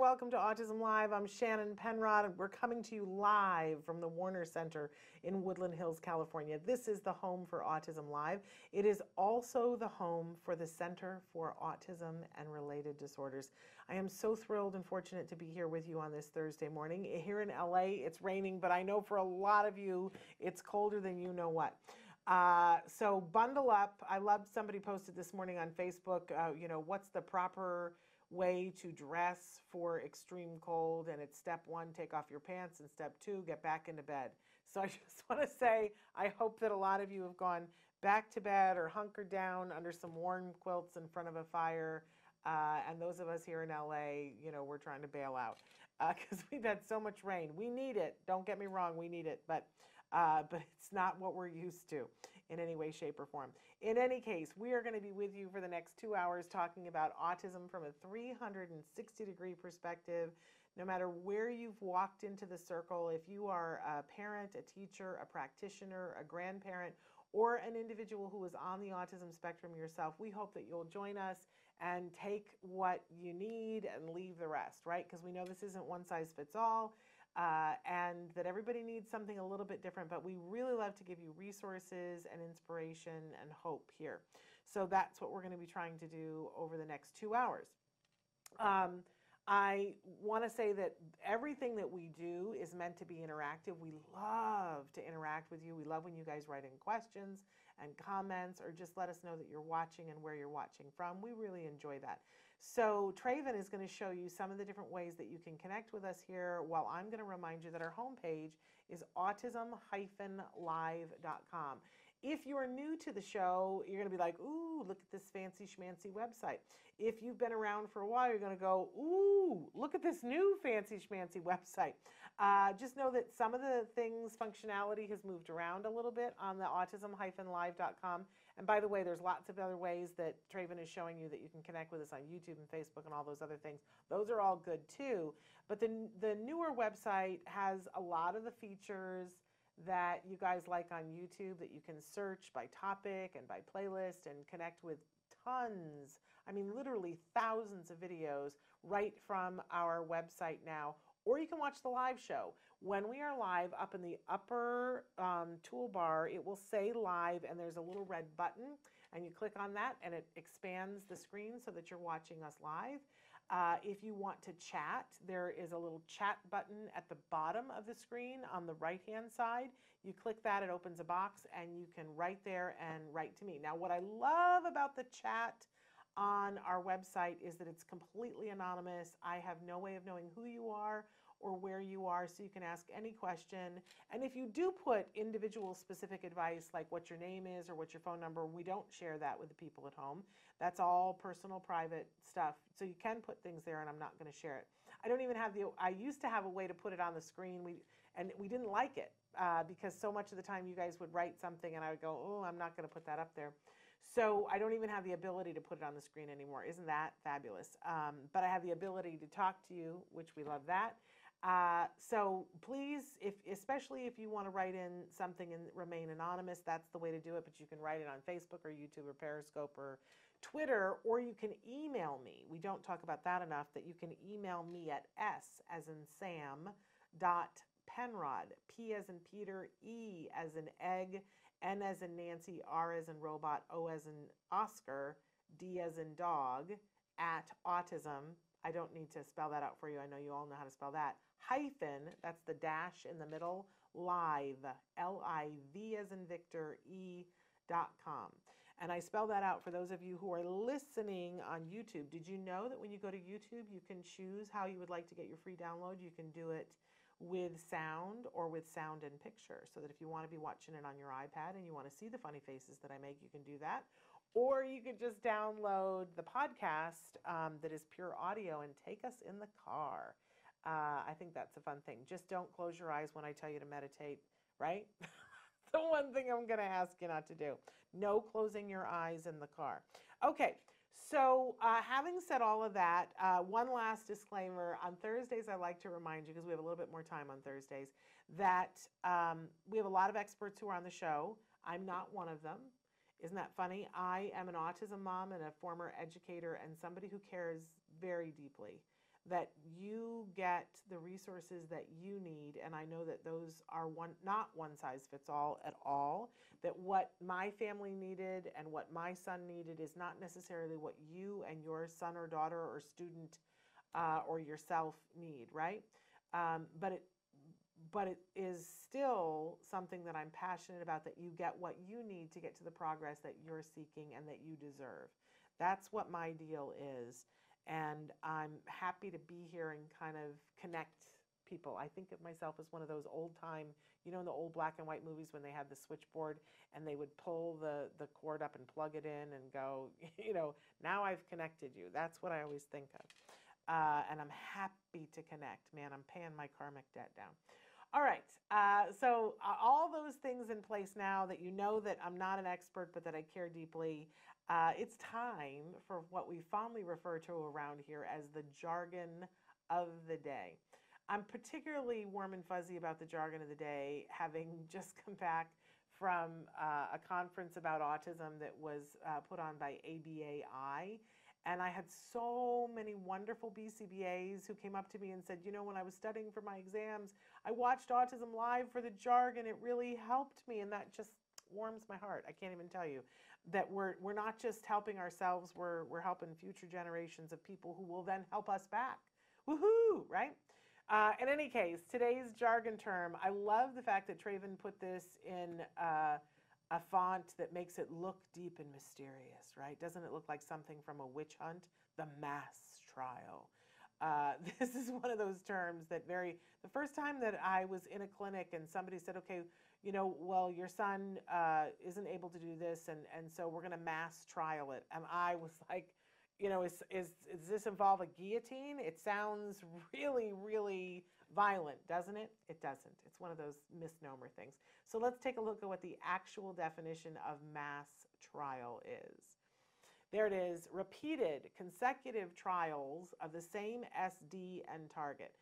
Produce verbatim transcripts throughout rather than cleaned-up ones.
Welcome to Autism Live. I'm Shannon Penrod, and we're coming to you live from the Warner Center in Woodland Hills, California. This is the home for Autism Live. It is also the home for the Center for Autism and Related Disorders. I am so thrilled and fortunate to be here with you on this Thursday morning. Here in L A, it's raining, but I know for a lot of you, it's colder than you know what. Uh, so bundle up. I loved somebody posted this morning on Facebook, uh, you know, what's the proper way to dress for extreme cold, and it's step one, take off your pants, and step two, get back into bed. So I just want to say I hope that a lot of you have gone back to bed or hunkered down under some warm quilts in front of a fire, uh, and those of us here in L A, you know, we're trying to bail out because uh, we've had so much rain. We need it, don't get me wrong, we need it, but Uh, but it's not what we're used to in any way, shape, or form. In any case, we are going to be with you for the next two hours talking about autism from a three hundred sixty degree perspective. No matter where you've walked into the circle, if you are a parent, a teacher, a practitioner, a grandparent, or an individual who is on the autism spectrum yourself, we hope that you'll join us and take what you need and leave the rest, right? Because we know this isn't one size fits all. Uh, and that everybody needs something a little bit different, but we really love to give you resources and inspiration and hope here. So that's what we're going to be trying to do over the next two hours. Um, I want to say that everything that we do is meant to be interactive. We love to interact with you. We love when you guys write in questions and comments, or just let us know that you're watching and where you're watching from. We really enjoy that. So Traven is going to show you some of the different ways that you can connect with us here, while I'm going to remind you that our homepage is autism dash live dot com. If you're new to the show, you're going to be like, ooh, look at this fancy schmancy website. If you've been around for a while, you're going to go, ooh, look at this new fancy schmancy website. Uh, just know that some of the things, functionality has moved around a little bit on the autism dash live dot com. And by the way, there's lots of other ways that Traven is showing you that you can connect with us on YouTube and Facebook and all those other things. Those are all good too. But the, the newer website has a lot of the features that you guys like on YouTube, that you can search by topic and by playlist and connect with tons, I mean literally thousands of videos right from our website now. Or you can watch the live show. When we are live, up in the upper um, toolbar, it will say live, and there's a little red button, and you click on that and it expands the screen so that you're watching us live. Uh, if you want to chat, there is a little chat button at the bottom of the screen on the right-hand side. You click that, it opens a box, and you can write there and write to me. Now, what I love about the chat on our website is that it's completely anonymous. I have no way of knowing who you are or where you are, so you can ask any question. And if you do put individual specific advice, like what your name is or what your phone number, we don't share that with the people at home. That's all personal, private stuff. So you can put things there, and I'm not going to share it. I don't even have the, I used to have a way to put it on the screen, we, and we didn't like it uh, because so much of the time you guys would write something and I would go, oh, I'm not going to put that up there. So I don't even have the ability to put it on the screen anymore. Isn't that fabulous? Um, but I have the ability to talk to you, which we love that. Uh, so please, if, especially if you want to write in something and remain anonymous, that's the way to do it. But you can write it on Facebook or YouTube or Periscope or Twitter, or you can email me. We don't talk about that enough, that you can email me at s as in Sam dot Penrod, P as in Peter, E as in egg, N as in Nancy, R as in robot, O as in Oscar, D as in dog, at autism I don't need to spell that out for you. I know you all know how to spell that. Hyphen, that's the dash in the middle, live, L I V as in Victor, E dot com. And I spell that out for those of you who are listening on YouTube. Did you know that when you go to YouTube, you can choose how you would like to get your free download? You can do it with sound or with sound and picture, so that if you want to be watching it on your iPad and you want to see the funny faces that I make, you can do that. Or you could just download the podcast um, that is pure audio and take us in the car. Uh, I think that's a fun thing. Just don't close your eyes when I tell you to meditate, right? The one thing I'm going to ask you not to do. No closing your eyes in the car. Okay, so uh, having said all of that, uh, one last disclaimer. On Thursdays, I like to remind you, because we have a little bit more time on Thursdays, that um, we have a lot of experts who are on the show. I'm not one of them. Isn't that funny? I am an autism mom and a former educator and somebody who cares very deeply that you get the resources that you need. And I know that those are one, not one size fits all at all, that what my family needed and what my son needed is not necessarily what you and your son or daughter or student uh, or yourself need, right? Um, but it But it is still something that I'm passionate about, that you get what you need to get to the progress that you're seeking and that you deserve. That's what my deal is. And I'm happy to be here and kind of connect people. I think of myself as one of those old time, you know, in the old black and white movies when they had the switchboard and they would pull the, the cord up and plug it in and go, you know, now I've connected you. That's what I always think of. Uh, and I'm happy to connect. Man, I'm paying my karmic debt down. All right, uh, so uh, all those things in place now that you know that I'm not an expert, but that I care deeply, uh, it's time for what we fondly refer to around here as the jargon of the day. I'm particularly warm and fuzzy about the jargon of the day, having just come back from uh, a conference about autism that was uh, put on by A B A I. And I had so many wonderful B C B As who came up to me and said, you know, when I was studying for my exams, I watched Autism Live for the jargon. It really helped me. And that just warms my heart. I can't even tell you that we're, we're not just helping ourselves. We're, we're helping future generations of people who will then help us back. Woohoo, right? Uh, in any case, today's jargon term, I love the fact that Traven put this in uh, a font that makes it look deep and mysterious, right? Doesn't it look like something from a witch hunt? The mass trial. Uh, this is one of those terms that very, the first time that I was in a clinic and somebody said, okay, you know, well, your son uh, isn't able to do this, and, and so we're going to mass trial it. And I was like, you know, is, is, is this involve a guillotine? It sounds really, really violent, doesn't it? It doesn't. It's one of those misnomer things. So let's take a look at what the actual definition of mass trial is. There it is, repeated consecutive trials of the same S D and target.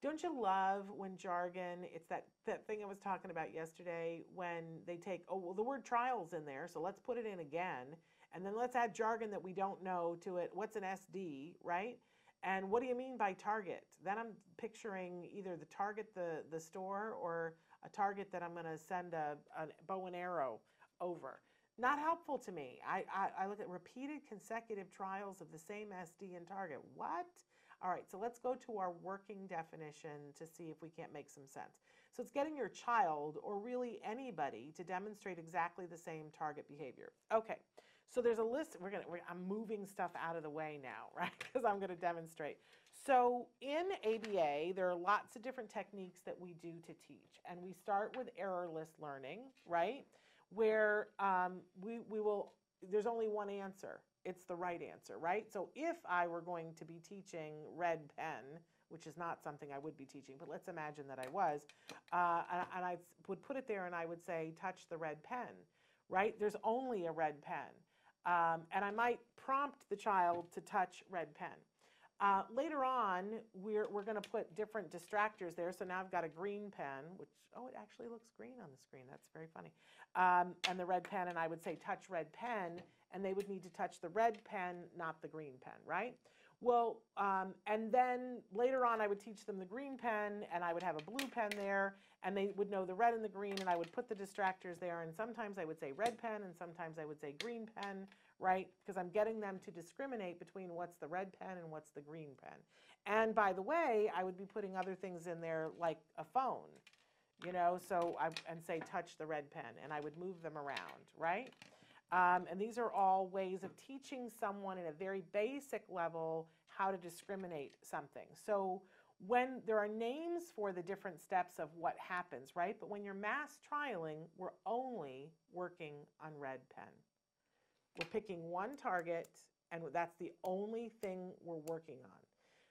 Don't you love when jargon, it's that, that thing I was talking about yesterday, when they take, oh, well, the word trial's in there, so let's put it in again. And then let's add jargon that we don't know to it. What's an S D, right? And what do you mean by target? Then I'm picturing either the Target, the, the store, or a target that I'm going to send a, a bow and arrow over. Not helpful to me. I, I, I look at repeated consecutive trials of the same S D and target. What? All right, so let's go to our working definition to see if we can't make some sense. So it's getting your child, or really anybody, to demonstrate exactly the same target behavior. Okay, so there's a list. We're gonna. We're, I'm moving stuff out of the way now, right? Because I'm gonna demonstrate. So in A B A, there are lots of different techniques that we do to teach, and we start with errorless learning, right? Where um, we we will. There's only one answer. It's the right answer, right? So if I were going to be teaching red pen, which is not something I would be teaching, but let's imagine that I was, uh, and, and I would put it there and I would say, touch the red pen, right? There's only a red pen. Um, and I might prompt the child to touch red pen. Uh, later on, we're, we're going to put different distractors there. So now I've got a green pen, which, oh, it actually looks green on the screen. That's very funny. Um, and the red pen, and I would say touch red pen, and they would need to touch the red pen, not the green pen, right? Well, um, and then later on, I would teach them the green pen, and I would have a blue pen there, and they would know the red and the green, and I would put the distractors there, and sometimes I would say red pen, and sometimes I would say green pen, right? Because I'm getting them to discriminate between what's the red pen and what's the green pen. And by the way, I would be putting other things in there like a phone, you know, so I, and say touch the red pen, and I would move them around, right? Um, and these are all ways of teaching someone at a very basic level how to discriminate something. So when there are names for the different steps of what happens, right? But when you're mass trialing, we're only working on red pen. We're picking one target, and that's the only thing we're working on.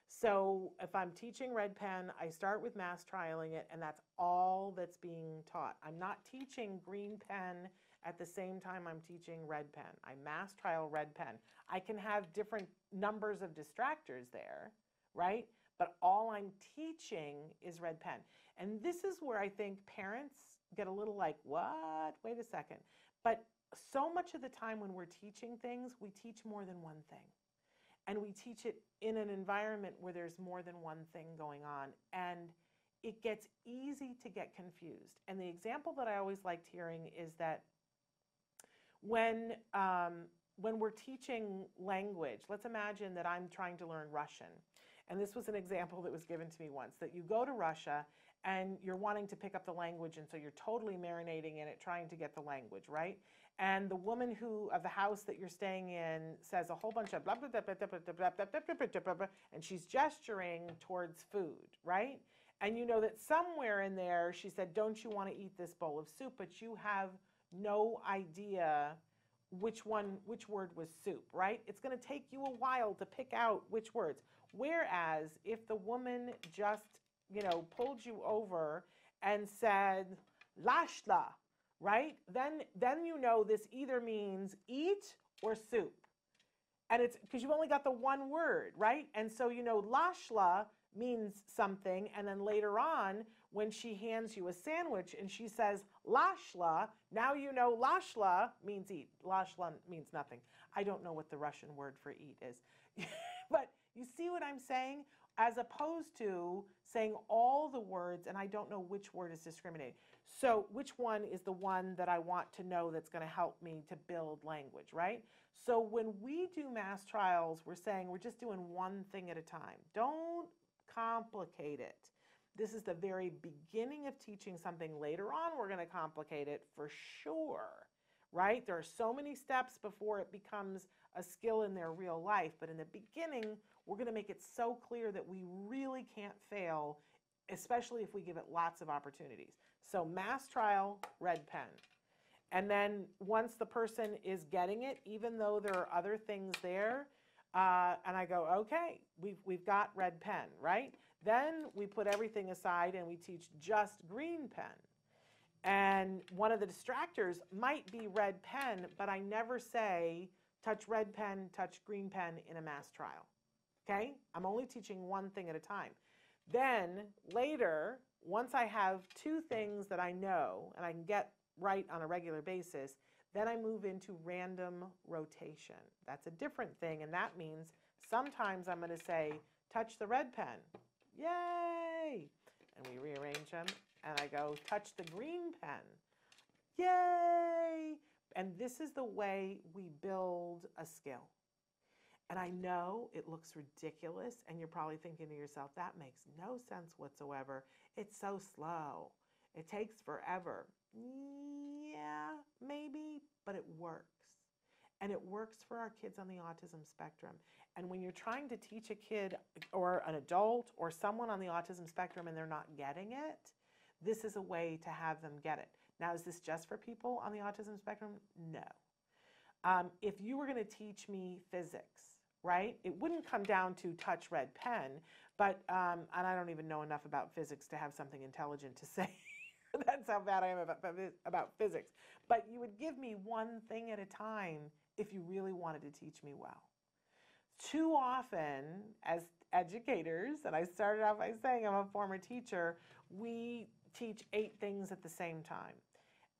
So if I'm teaching red pen, I start with mass trialing it, and that's all that's being taught. I'm not teaching green pen at the same time I'm teaching red pen. I mass trial red pen. I can have different numbers of distractors there, right? But all I'm teaching is red pen. And this is where I think parents get a little like, what? Wait a second. But so much of the time when we're teaching things, we teach more than one thing. And we teach it in an environment where there's more than one thing going on. And it gets easy to get confused. And the example that I always liked hearing is that when, um, when we're teaching language, let's imagine that I'm trying to learn Russian. And this was an example that was given to me once, that you go to Russia and you're wanting to pick up the language, and so you're totally marinating in it, trying to get the language, right? And the woman who, of the house that you're staying in, says a whole bunch of blah, blah, blah, blah, blah, blah, blah, blah, blah, blah, and she's gesturing towards food, right? And you know that somewhere in there, she said, don't you want to eat this bowl of soup? But you have no idea which one, which word was soup, right? It's going to take you a while to pick out which words. Whereas if the woman just, you know, pulled you over and said, lashla, right? Then, then you know this either means eat or soup. And it's because you've only got the one word, right? And so, you know, lashla means something. And then later on, when she hands you a sandwich and she says, lashla, now you know lashla means eat. Lashla means nothing. I don't know what the Russian word for eat is. But you see what I'm saying? As opposed to saying all the words, and I don't know which word is discriminating. So which one is the one that I want to know that's going to help me to build language, right? So when we do mass trials, we're saying we're just doing one thing at a time. Don't complicate it. This is the very beginning of teaching something. Later on, we're going to complicate it for sure, right? There are so many steps before it becomes a skill in their real life. But in the beginning, we're going to make it so clear that we really can't fail, especially if we give it lots of opportunities. So mass trial, red pen. And then once the person is getting it, even though there are other things there, Uh, and I go, okay, we've, we've got red pen, right? Then we put everything aside and we teach just green pen. And one of the distractors might be red pen, but I never say touch red pen, touch green pen in a mass trial, okay? I'm only teaching one thing at a time. Then later, once I have two things that I know and I can get right on a regular basis, then I move into random rotation. That's a different thing, and that means sometimes I'm going to say, touch the red pen. Yay! And we rearrange them, and I go, touch the green pen. Yay! And this is the way we build a skill. And I know it looks ridiculous, and you're probably thinking to yourself, that makes no sense whatsoever. It's so slow. It takes forever. Yeah, maybe, but it works. And it works for our kids on the autism spectrum. And when you're trying to teach a kid or an adult or someone on the autism spectrum and they're not getting it, this is a way to have them get it. Now, is this just for people on the autism spectrum? No. Um, if you were going to teach me physics, right? It wouldn't come down to touch red pen, but, um, and I don't even know enough about physics to have something intelligent to say. That's how bad I am about, about physics. But you would give me one thing at a time if you really wanted to teach me well. Too often, as educators, and I started off by saying I'm a former teacher, we teach eight things at the same time.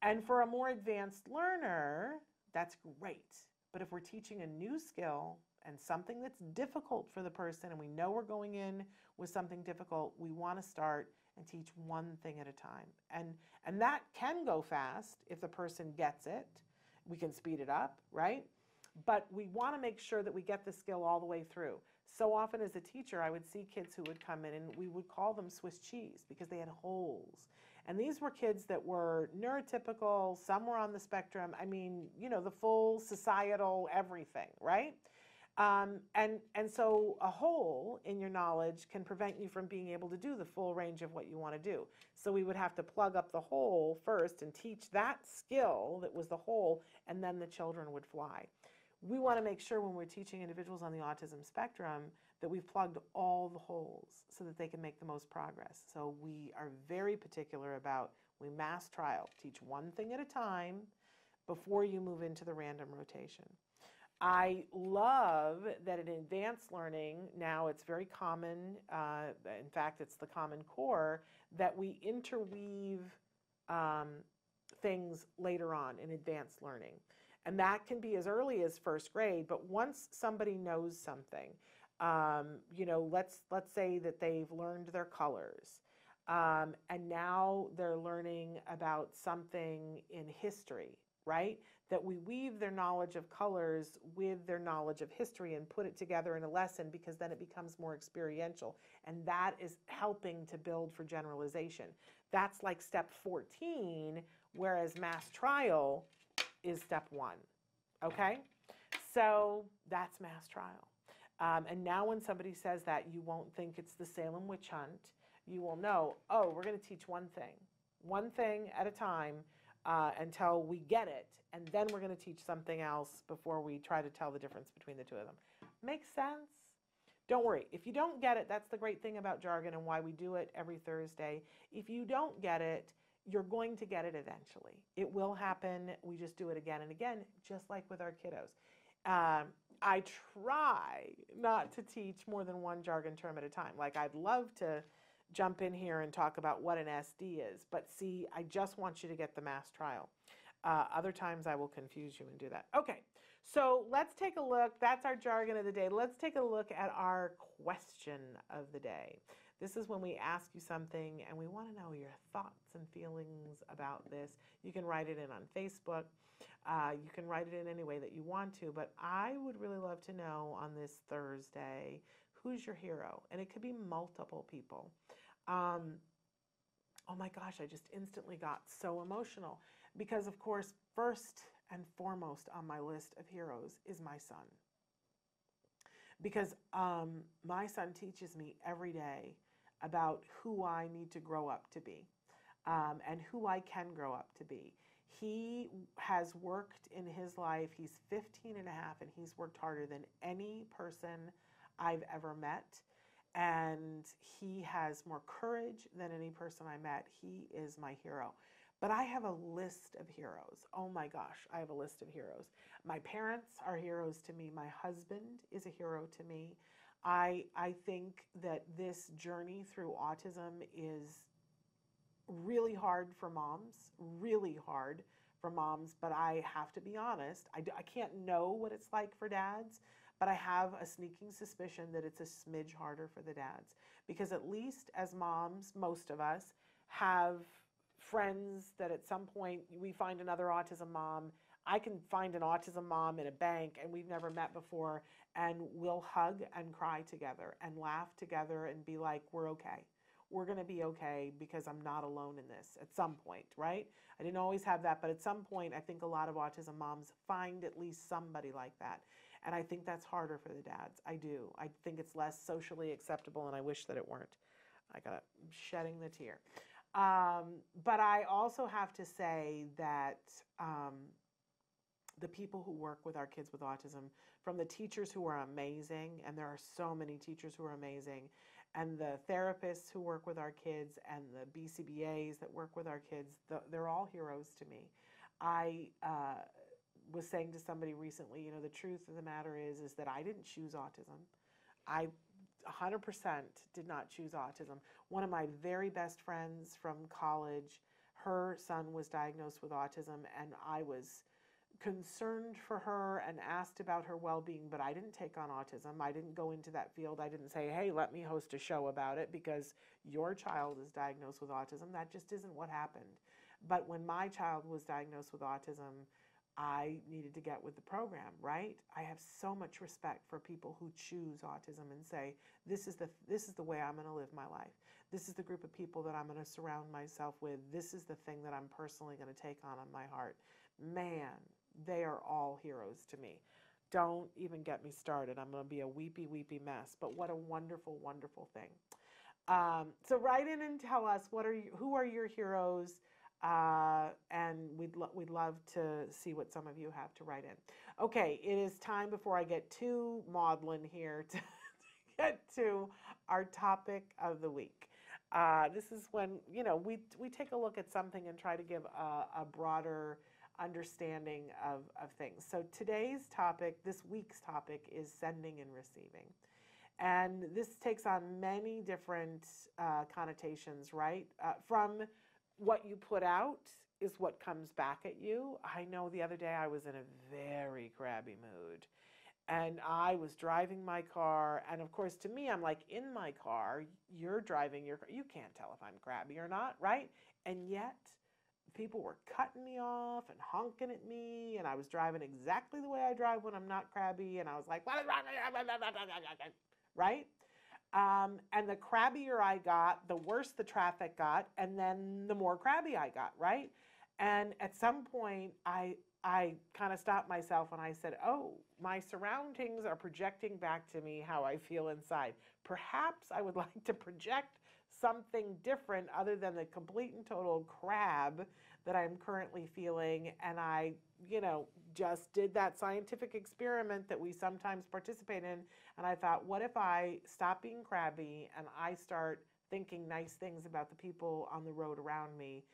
And for a more advanced learner, that's great. But if we're teaching a new skill and something that's difficult for the person, and we know we're going in with something difficult, we want to start and teach one thing at a time. And, and that can go fast if the person gets it. We can speed it up, right? but we want to make sure that we get the skill all the way through. So often as a teacher, I would see kids who would come in and we would call them Swiss cheese because they had holes. And these were kids that were neurotypical, some were on the spectrum, I mean, you know, the full societal everything, right? Um, and, and so a hole in your knowledge can prevent you from being able to do the full range of what you want to do. So we would have to plug up the hole first and teach that skill that was the hole, and then the children would fly. We want to make sure when we're teaching individuals on the autism spectrum that we've plugged all the holes so that they can make the most progress. So we are very particular about, we mass trial, teach one thing at a time before you move into the random rotation. I love that in advanced learning, now it's very common, uh, in fact it's the Common Core, that we interweave um, things later on in advanced learning. And that can be as early as first grade, but once somebody knows something, um, you know, let's, let's say that they've learned their colors, um, and now they're learning about something in history, right? That we weave their knowledge of colors with their knowledge of history and put it together in a lesson, because then it becomes more experiential. And that is helping to build for generalization. That's like step fourteen, whereas mass trial is step one, okay? So that's mass trial. Um, and now when somebody says that, you won't think it's the Salem witch hunt. You will know, oh, we're going to teach one thing, one thing at a time uh, until we get it, and then we're going to teach something else before we try to tell the difference between the two of them. Makes sense? Don't worry. If you don't get it, that's the great thing about jargon and why we do it every Thursday. If you don't get it, you're going to get it eventually. It will happen. We just do it again and again, just like with our kiddos. Um, I try not to teach more than one jargon term at a time. Like, I'd love to jump in here and talk about what an S D is, but see, I just want you to get the mass trial. Uh, other times I will confuse you and do that. Okay, so let's take a look. That's our jargon of the day. Let's take a look at our question of the day. This is when we ask you something and we want to know your thoughts and feelings about this. You can write it in on Facebook. Uh, you can write it in any way that you want to, but I would really love to know on this Thursday, who's your hero? And it could be multiple people. Um, oh my gosh, I just instantly got so emotional because, of course, first and foremost on my list of heroes is my son. Because um, my son teaches me every day about who I need to grow up to be, um, and who I can grow up to be. He has worked in his life, he's fifteen and a half, and he's worked harder than any person I've ever met. And he has more courage than any person I met. He is my hero. But I have a list of heroes. Oh my gosh, I have a list of heroes. My parents are heroes to me. My husband is a hero to me. I, I think that this journey through autism is really hard for moms, really hard for moms, but I have to be honest. I, I can't know what it's like for dads, but I have a sneaking suspicion that it's a smidge harder for the dads, because at least as moms, most of us have friends that at some point we find another autism mom. I can find an autism mom in a bank and we've never met before, and we'll hug and cry together and laugh together and be like, we're okay. We're going to be okay because I'm not alone in this at some point, right? I didn't always have that, but at some point I think a lot of autism moms find at least somebody like that. And I think that's harder for the dads. I do. I think it's less socially acceptable, and I wish that it weren't. I got, I'm shedding the tear. Um, but I also have to say that um, the people who work with our kids with autism, from the teachers who are amazing, and there are so many teachers who are amazing, and the therapists who work with our kids, and the B C B As that work with our kids, the, they're all heroes to me. I... Uh, was saying to somebody recently, you know, the truth of the matter is, is that I didn't choose autism. I one hundred percent did not choose autism. One of my very best friends from college, her son was diagnosed with autism, and I was concerned for her and asked about her well-being, but I didn't take on autism. I didn't go into that field. I didn't say, hey, let me host a show about it because your child is diagnosed with autism. That just isn't what happened. But when my child was diagnosed with autism, I needed to get with the program, right? I have so much respect for people who choose autism and say, this is the this is the way I'm going to live my life. This is the group of people that I'm going to surround myself with. This is the thing that I'm personally going to take on on my heart. Man, they are all heroes to me. Don't even get me started. I'm going to be a weepy, weepy mess. But what a wonderful, wonderful thing. Um, so write in and tell us what are you, who are your heroes. Uh, and we'd, lo we'd love to see what some of you have to write in. Okay, it is time before I get too maudlin here to, to get to our topic of the week. Uh, this is when, you know, we, we take a look at something and try to give a, a broader understanding of, of things. So today's topic, this week's topic, is sending and receiving. And this takes on many different uh, connotations, right? Uh, from what you put out is what comes back at you. I know the other day I was in a very crabby mood and I was driving my car. And of course, to me, I'm like, in my car, you're driving your car. You can't tell if I'm crabby or not, right? And yet people were cutting me off and honking at me. And I was driving exactly the way I drive when I'm not crabby. And I was like, right? Um, and the crabbier I got, the worse the traffic got, and then the more crabby I got, right? And at some point, I, I kind of stopped myself and I said, oh, my surroundings are projecting back to me how I feel inside. Perhaps I would like to project something different other than the complete and total crab that I'm currently feeling. And I, you know, just did that scientific experiment that we sometimes participate in. And I thought, what if I stop being crabby and I start thinking nice things about the people on the road around me?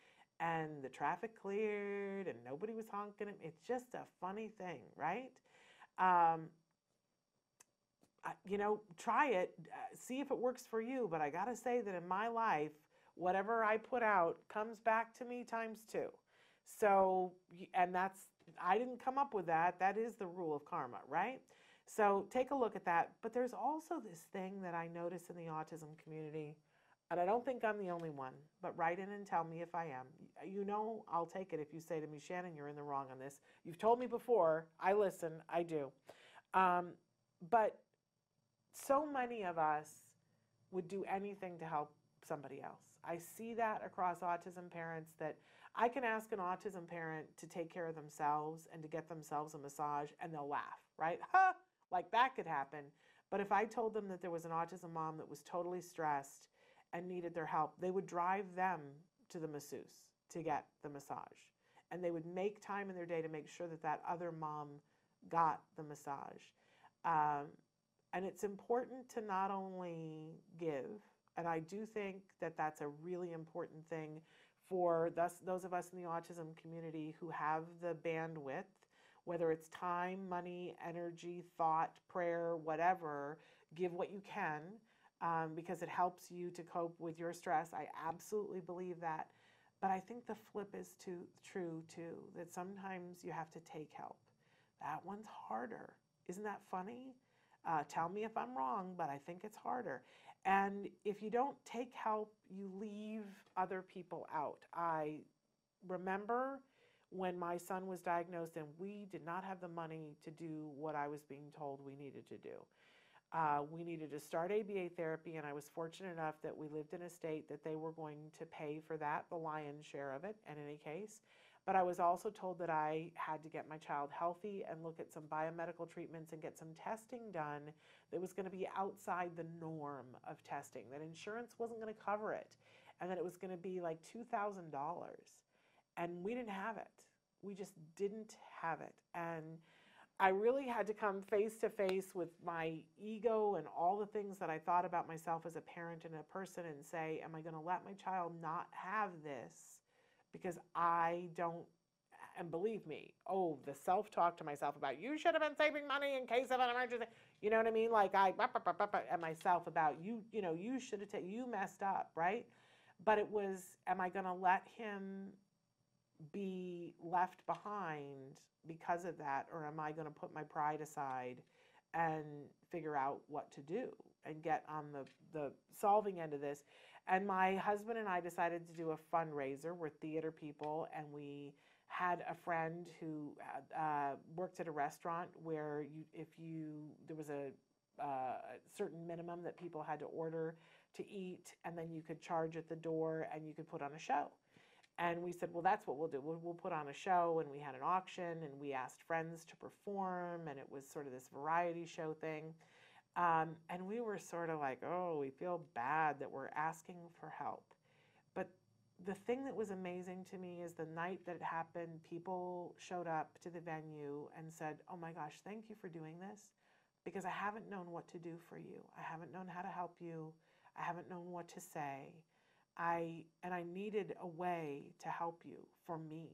And the traffic cleared and nobody was honking at me. It's just a funny thing, right? Um, I, you know, try it, uh, see if it works for you. But I got to say that in my life, whatever I put out comes back to me times two. So, and that's, I didn't come up with that. That is the rule of karma, right? So take a look at that. But there's also this thing that I notice in the autism community. And I don't think I'm the only one, but write in and tell me if I am. You know I'll take it if you say to me, Shannon, you're in the wrong on this. You've told me before. I listen. I do. Um, but so many of us would do anything to help somebody else. I see that across autism parents, that I can ask an autism parent to take care of themselves and to get themselves a massage, and they'll laugh, right? Huh? Like that could happen. But if I told them that there was an autism mom that was totally stressed and needed their help, they would drive them to the masseuse to get the massage. And they would make time in their day to make sure that that other mom got the massage. Um, and it's important to not only give, and I do think that that's a really important thing for thus, those of us in the autism community who have the bandwidth, whether it's time, money, energy, thought, prayer, whatever, give what you can. Um, because it helps you to cope with your stress. I absolutely believe that. But I think the flip is too, true, too, that sometimes you have to take help. That one's harder. Isn't that funny? Uh, tell me if I'm wrong, but I think it's harder. And if you don't take help, you leave other people out. I remember when my son was diagnosed and we did not have the money to do what I was being told we needed to do. Uh, we needed to start A B A therapy, and I was fortunate enough that we lived in a state that they were going to pay for that, the lion's share of it in any case. But I was also told that I had to get my child healthy and look at some biomedical treatments and get some testing done that was going to be outside the norm of testing, that insurance wasn't going to cover it, and that it was going to be like two thousand dollars. And we didn't have it. We just didn't have it. And I really had to come face to face with my ego and all the things that I thought about myself as a parent and a person and say, am I going to let my child not have this because I don't, and believe me, oh, the self-talk to myself about you should have been saving money in case of an emergency. You know what I mean? Like I, and myself about you, you know, you should have, you messed up, right? But it was, am I going to let him be left behind because of that, or am I going to put my pride aside and figure out what to do and get on the, the solving end of this? And my husband and I decided to do a fundraiser. We're theater people, and we had a friend who uh, worked at a restaurant where you, if you, there was a, uh, a certain minimum that people had to order to eat, and then you could charge at the door and you could put on a show. And we said, well, that's what we'll do. We'll, we'll put on a show, and we had an auction, and we asked friends to perform, and it was sort of this variety show thing. Um, and we were sort of like, oh, we feel bad that we're asking for help. But the thing that was amazing to me is the night that it happened, people showed up to the venue and said, oh my gosh, thank you for doing this, because I haven't known what to do for you. I haven't known how to help you. I haven't known what to say. I, and I needed a way to help you for me,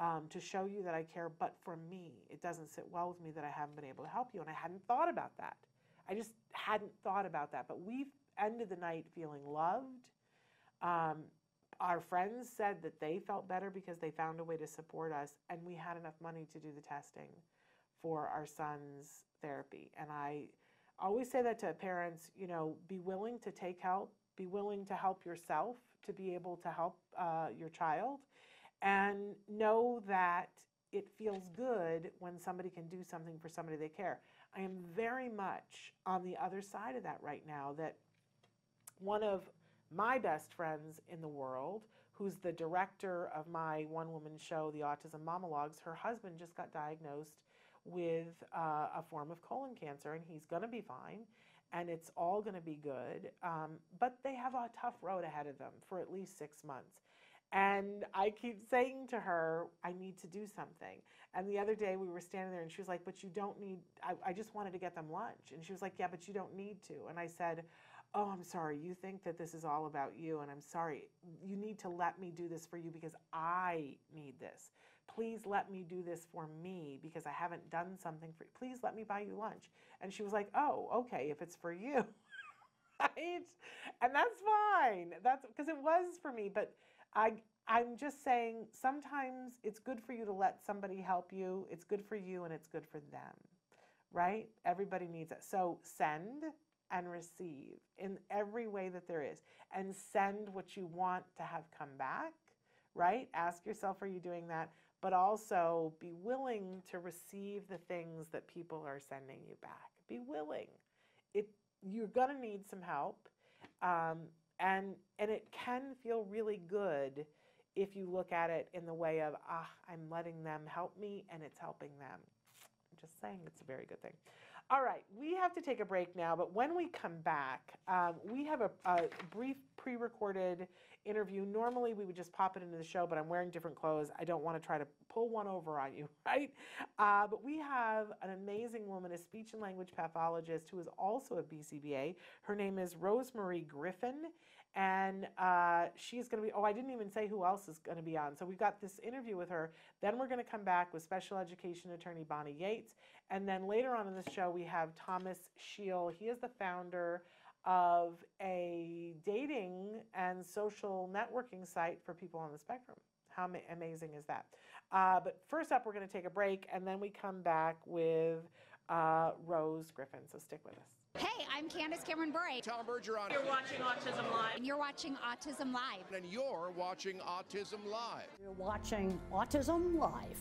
um, to show you that I care, but for me, it doesn't sit well with me that I haven't been able to help you. And I hadn't thought about that. I just hadn't thought about that. But we ended the night feeling loved. Um, our friends said that they felt better because they found a way to support us, and we had enough money to do the testing for our son's therapy. And I always say that to parents, you know, be willing to take help. Be willing to help yourself to be able to help uh, your child, and know that it feels good when somebody can do something for somebody they care. I am very much on the other side of that right now, that one of my best friends in the world, who's the director of my one-woman show, The Autism Monologues, her husband just got diagnosed with uh, a form of colon cancer, and he's going to be fine. And it's all going to be good, um, but they have a tough road ahead of them for at least six months. And I keep saying to her, I need to do something. And the other day we were standing there, and she was like, but you don't need, I, I just wanted to get them lunch. And she was like, yeah, but you don't need to. And I said, oh, I'm sorry, you think that this is all about you, and I'm sorry, you need to let me do this for you because I need this. Please let me do this for me because I haven't done something for you. Please let me buy you lunch. And she was like, oh, okay, if it's for you, right? And that's fine, that's because it was for me. But I, I'm just saying, sometimes it's good for you to let somebody help you. It's good for you, and it's good for them, right? Everybody needs it. So send and receive in every way that there is, and send what you want to have come back, right? Ask yourself, are you doing that? But also be willing to receive the things that people are sending you back. Be willing. It, you're gonna need some help, um, and, and it can feel really good if you look at it in the way of, ah, I'm letting them help me and it's helping them. I'm just saying, it's a very good thing. All right, we have to take a break now, but when we come back, um, we have a, a brief pre-recorded interview. Normally, we would just pop it into the show, but I'm wearing different clothes. I don't want to try to pull one over on you, right? Uh, but we have an amazing woman, a speech and language pathologist who is also a B C B A. Her name is Rosemarie Griffin, and uh, she's going to be, oh, I didn't even say who else is going to be on. So we've got this interview with her. Then we're going to come back with special education attorney Bonnie Yates, and then later on in the show, we We have Thomas Scheel. He is the founder of a dating and social networking site for people on the spectrum. How amazing is that? Uh, but first up, we're going to take a break, and then we come back with uh, Rose Griffin. So stick with us. Hey, I'm Candace Cameron Bure. Tom Bergeron. You're watching Autism Live. And you're watching Autism Live. And you're watching Autism Live. You're watching Autism Live.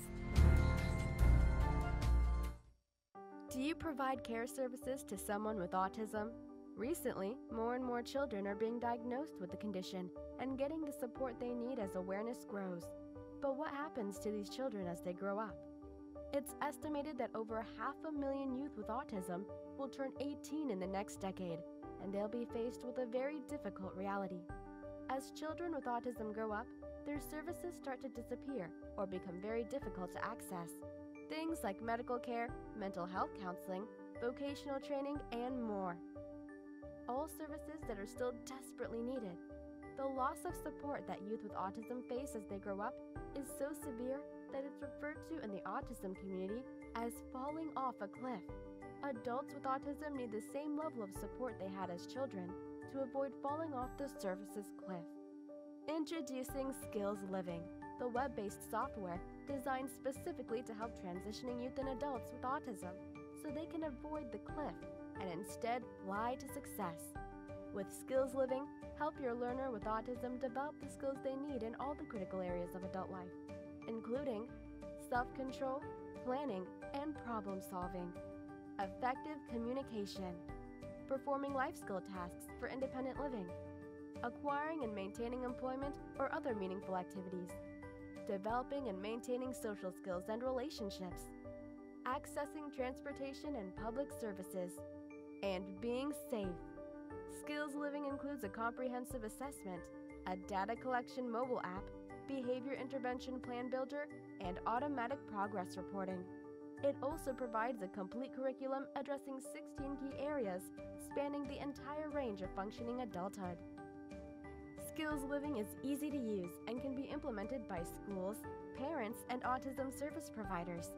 Do you provide care services to someone with autism? Recently, more and more children are being diagnosed with the condition and getting the support they need as awareness grows. But what happens to these children as they grow up? It's estimated that over half a million youth with autism will turn eighteen in the next decade, and they'll be faced with a very difficult reality. As children with autism grow up, their services start to disappear or become very difficult to access. Things like medical care, mental health counseling, vocational training, and more. All services that are still desperately needed. The loss of support that youth with autism face as they grow up is so severe that it's referred to in the autism community as falling off a cliff. Adults with autism need the same level of support they had as children to avoid falling off the services cliff. Introducing Skills Living, the web-based software designed specifically to help transitioning youth and adults with autism so they can avoid the cliff and instead fly to success. With Skills Living, help your learner with autism develop the skills they need in all the critical areas of adult life, including self-control, planning, and problem-solving, effective communication, performing life skill tasks for independent living, acquiring and maintaining employment or other meaningful activities, developing and maintaining social skills and relationships, accessing transportation and public services, and being safe. Skills Living includes a comprehensive assessment, a data collection mobile app, behavior intervention plan builder, and automatic progress reporting. It also provides a complete curriculum addressing sixteen key areas, spanning the entire range of functioning adulthood. Skills Living is easy to use and can be implemented by schools, parents, and autism service providers.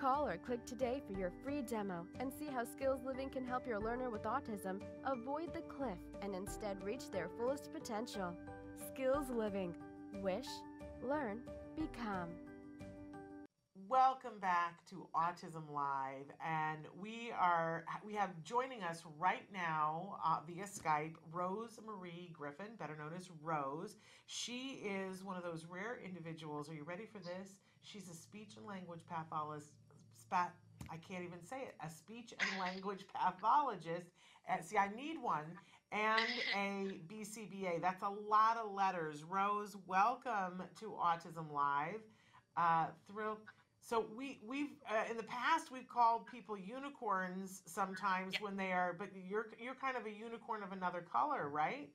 Call or click today for your free demo and see how Skills Living can help your learner with autism avoid the cliff and instead reach their fullest potential. Skills Living. Wish, learn, become. Welcome back to Autism Live, and we are we have joining us right now uh, via Skype, Rosemarie Griffin, better known as Rose. She is one of those rare individuals. Are you ready for this? She's a speech and language pathologist. I can't even say it. A speech and language pathologist. And see, I need one. And a B C B A. That's a lot of letters. Rose, welcome to Autism Live. Uh, thrilled. So we we've uh, in the past we've called people unicorns sometimes, yep, when they are, but you're you're kind of a unicorn of another color, right?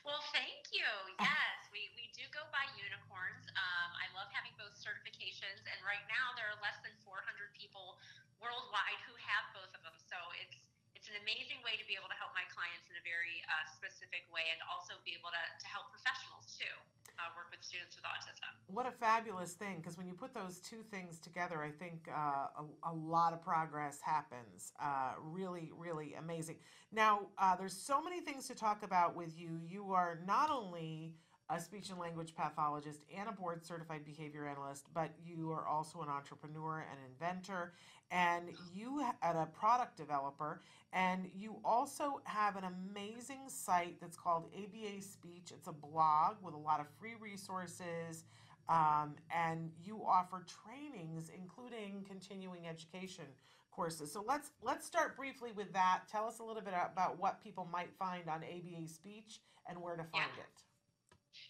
Well, thank you. Yes, we we do go by unicorns. Um, I love having both certifications, and right now there are less than four hundred people worldwide who have both of them. So it's it's an amazing way to be able to help my clients in a very uh, specific way, and also be able to to help professionals too. Uh, work with students with autism. What a fabulous thing, because when you put those two things together, I think uh, a, a lot of progress happens. Uh, really, really amazing. Now, uh, there's so many things to talk about with you. You are not only a speech and language pathologist and a board certified behavior analyst, but you are also an entrepreneur and inventor, and you are a product developer, and you also have an amazing site that's called A B A Speech. It's a blog with a lot of free resources, um, and you offer trainings, including continuing education courses. So let's let's start briefly with that. Tell us a little bit about what people might find on A B A Speech and where to find yeah. it.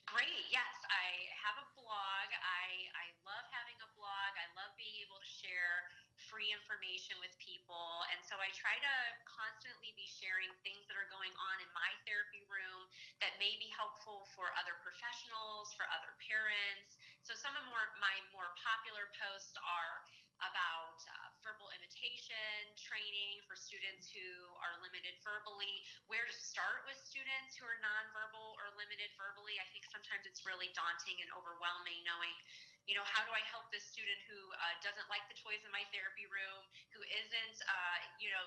Great. Yes, I have a blog. I, I love having a blog. I love being able to share free information with people. And so I try to constantly be sharing things that are going on in my therapy room that may be helpful for other professionals, for other parents. So some of more, my more popular posts are about uh, verbal imitation training for students who are limited verbally, where to start with students who are nonverbal or limited verbally. I think sometimes it's really daunting and overwhelming knowing, you know, how do I help this student who uh, doesn't like the toys in my therapy room, who isn't, uh, you know,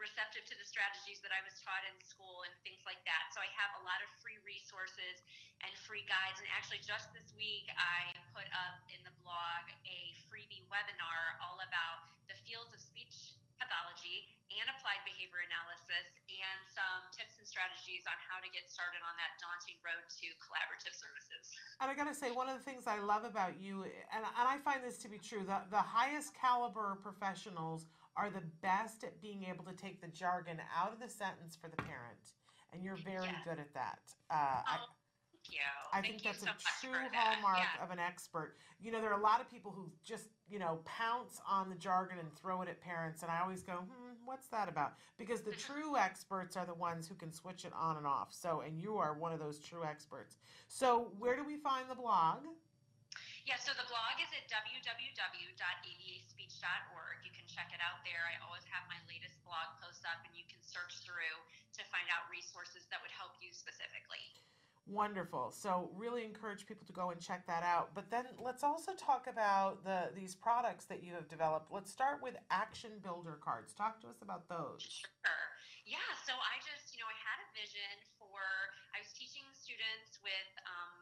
receptive to the strategies that I was taught in school and things like that. So I have a lot of free resources and free guides. And actually just this week, I put up in the blog a freebie webinar all about the fields of speech pathology and applied behavior analysis and some tips and strategies on how to get started on that daunting road to collaborative services. And I got to say, one of the things I love about you, and, and I find this to be true, the, the highest caliber professionals are the best at being able to take the jargon out of the sentence for the parent, and you're very yeah. good at that. Uh, oh, I, thank you. I thank think you that's so a true hallmark that. yeah. of an expert. You know, there are a lot of people who just, you know, pounce on the jargon and throw it at parents, and I always go, hmm, what's that about? Because the true experts are the ones who can switch it on and off. So, and you are one of those true experts. So, where do we find the blog? Yeah, so the blog is at w w w dot a b a speech dot org. You can check it out there. I always have my latest blog posts up, and you can search through to find out resources that would help you specifically. Wonderful. So really encourage people to go and check that out. But then let's also talk about the these products that you have developed. Let's start with Action Builder cards. Talk to us about those. Sure. Yeah, so I just, you know, I had a vision for, I was teaching students with um,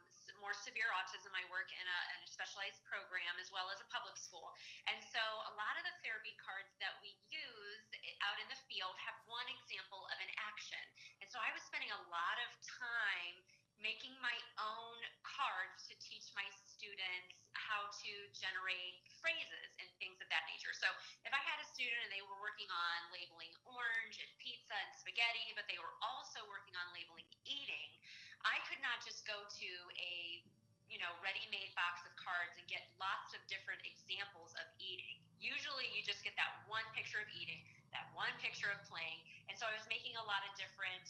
more severe autism. I work in a, in a specialized program as well as a public school. And so a lot of the therapy cards that we use out in the field have one example of an action. And so I was spending a lot of time making my own cards to teach my students how to generate phrases and things of that nature. So if I had a student and they were working on labeling orange and pizza and spaghetti, but they were also working on labeling eating, I could not just go to a, you know, ready-made box of cards and get lots of different examples of eating. Usually you just get that one picture of eating, that one picture of playing. And so I was making a lot of different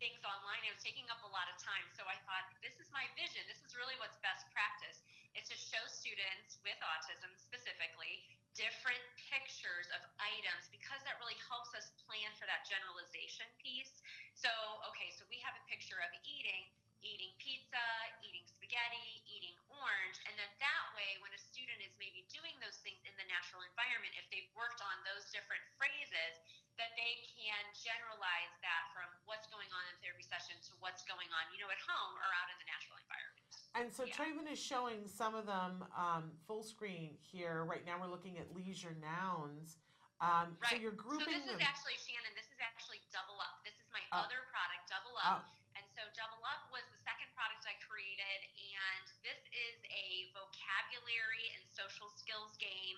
things online. It was taking up a lot of time. So I thought, this is my vision. This is really what's best practice, is to show students with autism specifically different pictures of items, because that really helps us plan for that generalization piece. So, okay, so we have a picture of eating, eating pizza, eating spaghetti, eating orange. And then that way, when a student is maybe doing those things in the natural environment, if they've worked on those different phrases, that they can generalize that from what's going on in therapy session to what's going on, you know, at home or out in the natural environment. And so yeah. Trayvon is showing some of them um, full screen here. Right now we're looking at leisure nouns. Um, right. So you're grouping them. So this them. is actually, Shannon, this is actually Double Up. This is my oh. other product, Double Up. Oh. And so Double Up was the second product I created. And this is a vocabulary and social skills game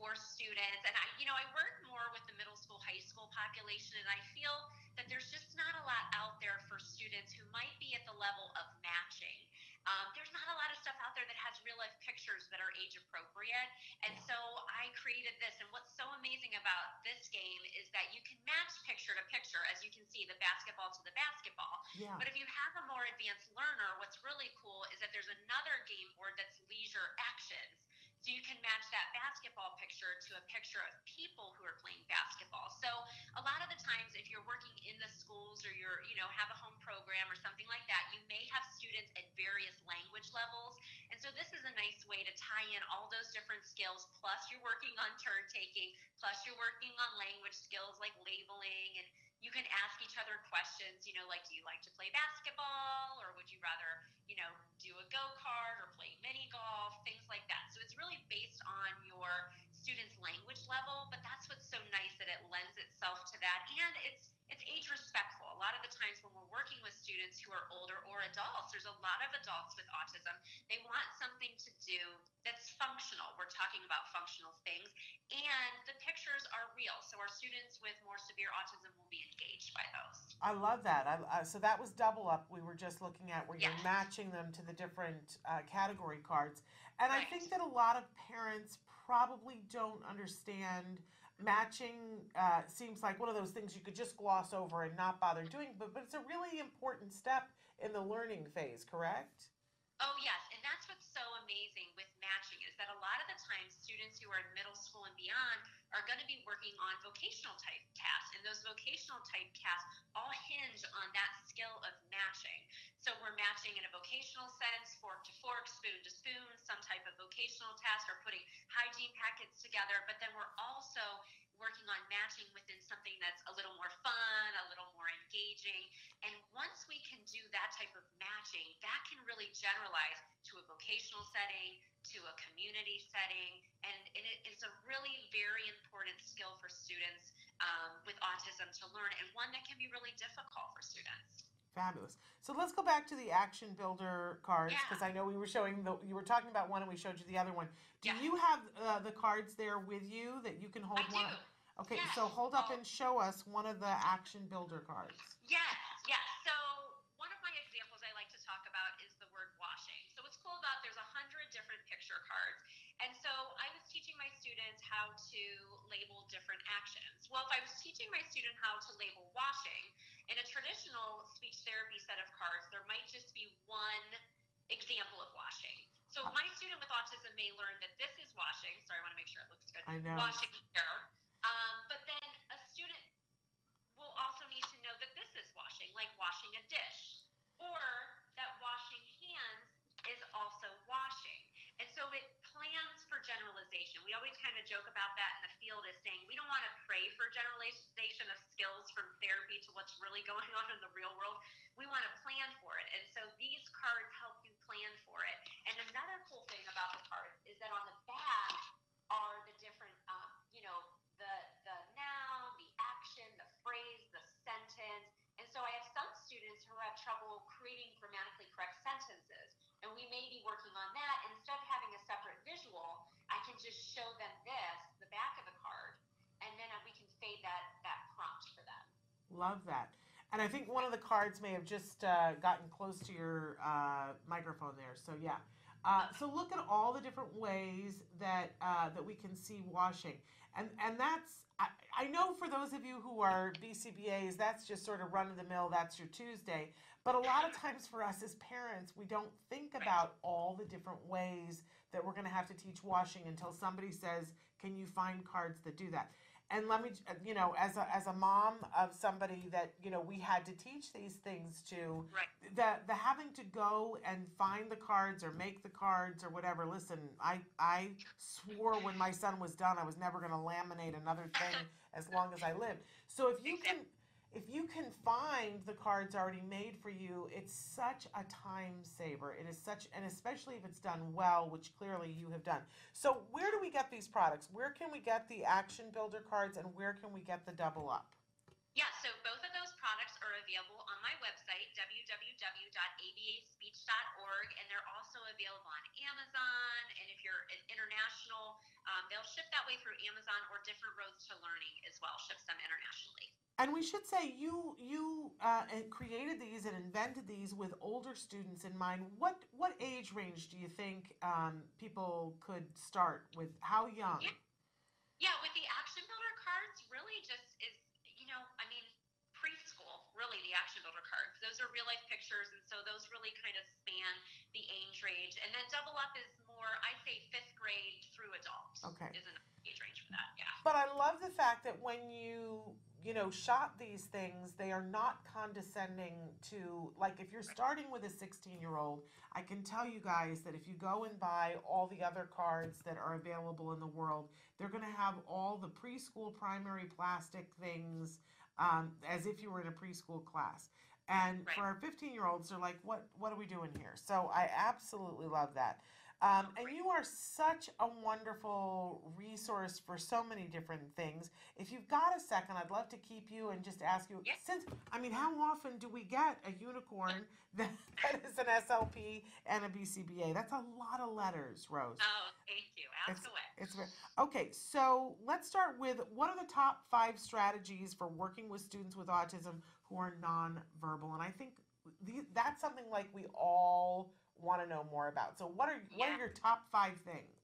for students. And I, you know, I work more with the middle school, high school population, and I feel that there's just not a lot out there for students who might be at the level of matching. Um, there's not a lot of stuff out there that has real life pictures that are age appropriate. And so I created this. And what's so amazing about this game is that you can match picture to picture, as you can see, the basketball to the basketball. Yeah. But if you have a more advanced learner, what's really cool is that there's another game board that's leisure actions. So you can match that basketball picture to a picture of people who are playing basketball. So a lot of the times, if you're working in the schools or you're, you know, have a home program or something like that, you may have students at various language levels. And so this is a nice way to tie in all those different skills. Plus you're working on turn taking, plus you're working on language skills like labeling, and you can ask each other questions, you know, like, do you like to play basketball, or would you rather, you know, do a go-kart or play mini golf, things like that. So it's really based on your student's language level, but that's what's so nice, that it lends itself to that. And it's it's age respectful. A lot of the times when we're working with students who are older or adults, there's a lot of adults with autism. They want something to do that's functional. We're talking about functional things. And the pictures are real. So our students with more severe autism will be engaged by those. I love that. I, uh, so that was Double Up we were just looking at, where yes. you're matching them to the different uh, category cards. And right. I think that a lot of parents probably don't understand matching. Uh, seems like one of those things you could just gloss over and not bother doing, but, but it's a really important step in the learning phase, correct? Oh, yes, and that's what's so amazing with matching, is that a lot of the time students who are in middle school and beyond are going to be working on vocational type tasks, and those vocational type tasks all hinge on that skill of matching. So we're matching in a vocational sense, fork to fork, spoon to spoon, some type of vocational task, or putting hygiene packets together, but then we're also working on matching within something that's a little more fun, a little more engaging. And once we can do that type of matching, that can really generalize to a vocational setting, to a community setting, and, and it is a really very important skill for students um, with autism to learn, and one that can be really difficult for students. Fabulous. So let's go back to the Action Builder cards, because yeah. I know we were showing the, you were talking about one and we showed you the other one. Do yeah. you have uh, the cards there with you that you can hold I one? Do. Okay, yes. So hold up oh. and show us one of the Action Builder cards. Yes, yes. So one of my examples I like to talk about is the word washing. So what's cool about, there's a hundred different picture cards. And so I was teaching my students how to label different actions. Well, if I was teaching my student how to label washing, in a traditional speech therapy set of cards, there might just be one example of washing. So my student with autism may learn that this is washing. Sorry, I want to make sure it looks good. I know. Washing here. Um, but then a student will also need to know that this is washing, like washing a dish, or that washing hands is also washing. And so it plans for generalization. We always kind of joke about that in the field, as saying we don't want to pray for generalization of skills from therapy to what's really going on in the real world. We want to plan for it. And so these cards help you plan for it. And another cool thing about the cards is that on the back are the different, um, you know, the, the noun, the action, the phrase, the sentence. And so I have some students who have trouble creating grammatically correct sentences. And we may be working on that instead of having a separate show them this, the back of the card, and then we can save that, that prompt for them. Love that. And I think one of the cards may have just uh, gotten close to your uh, microphone there. So yeah. Uh, so look at all the different ways that uh, that we can see washing. And, and that's, I, I know for those of you who are B C B As, that's just sort of run of the mill, that's your Tuesday. But a lot of times for us as parents, we don't think about all the different ways that we're going to have to teach washing until somebody says, can you find cards that do that? And let me, you know, as a, as a mom of somebody that, you know, we had to teach these things to, right. the, the having to go and find the cards or make the cards or whatever. Listen, I, I swore when my son was done, I was never going to laminate another thing as long as I lived. So if you can, if you can find the cards already made for you, it's such a time saver. It is such, and especially if it's done well, which clearly you have done. So where do we get these products? Where can we get the Action Builder cards, and where can we get the Double Up? Yeah, so both of those products are available on my website, w w w dot a b a speech dot org, and they're also available on Amazon, and if you're international, um, they'll ship that way through Amazon, or Different Roads to Learning as well ships them internationally. And we should say you you uh, created these and invented these with older students in mind. What what age range do you think um, people could start with? How young? Yeah. Yeah, with the Action Builder cards, really just is, you know, I mean, preschool, really, the Action Builder cards. Those are real-life pictures, and so those really kind of span the age range. And then Double Up is more, I'd say, fifth grade through adult. Okay. Is an age range for that, yeah. But I love the fact that when you... you know, shop these things, they are not condescending to, like if you're starting with a sixteen year old, I can tell you guys that if you go and buy all the other cards that are available in the world, they're going to have all the preschool primary plastic things um, as if you were in a preschool class. And right. for our fifteen year olds, they're like, what, what are we doing here? So I absolutely love that. Um, and you are such a wonderful resource for so many different things. If you've got a second, I'd love to keep you and just ask you, yes. since, I mean, how often do we get a unicorn that, that is an S L P and a B C B A? That's a lot of letters, Rose. Oh, thank you. Ask it's, away. It's, okay, so let's start with what are the top five strategies for working with students with autism who are nonverbal? And I think th that's something like we all want to know more about. So what are what yeah. are your top five things?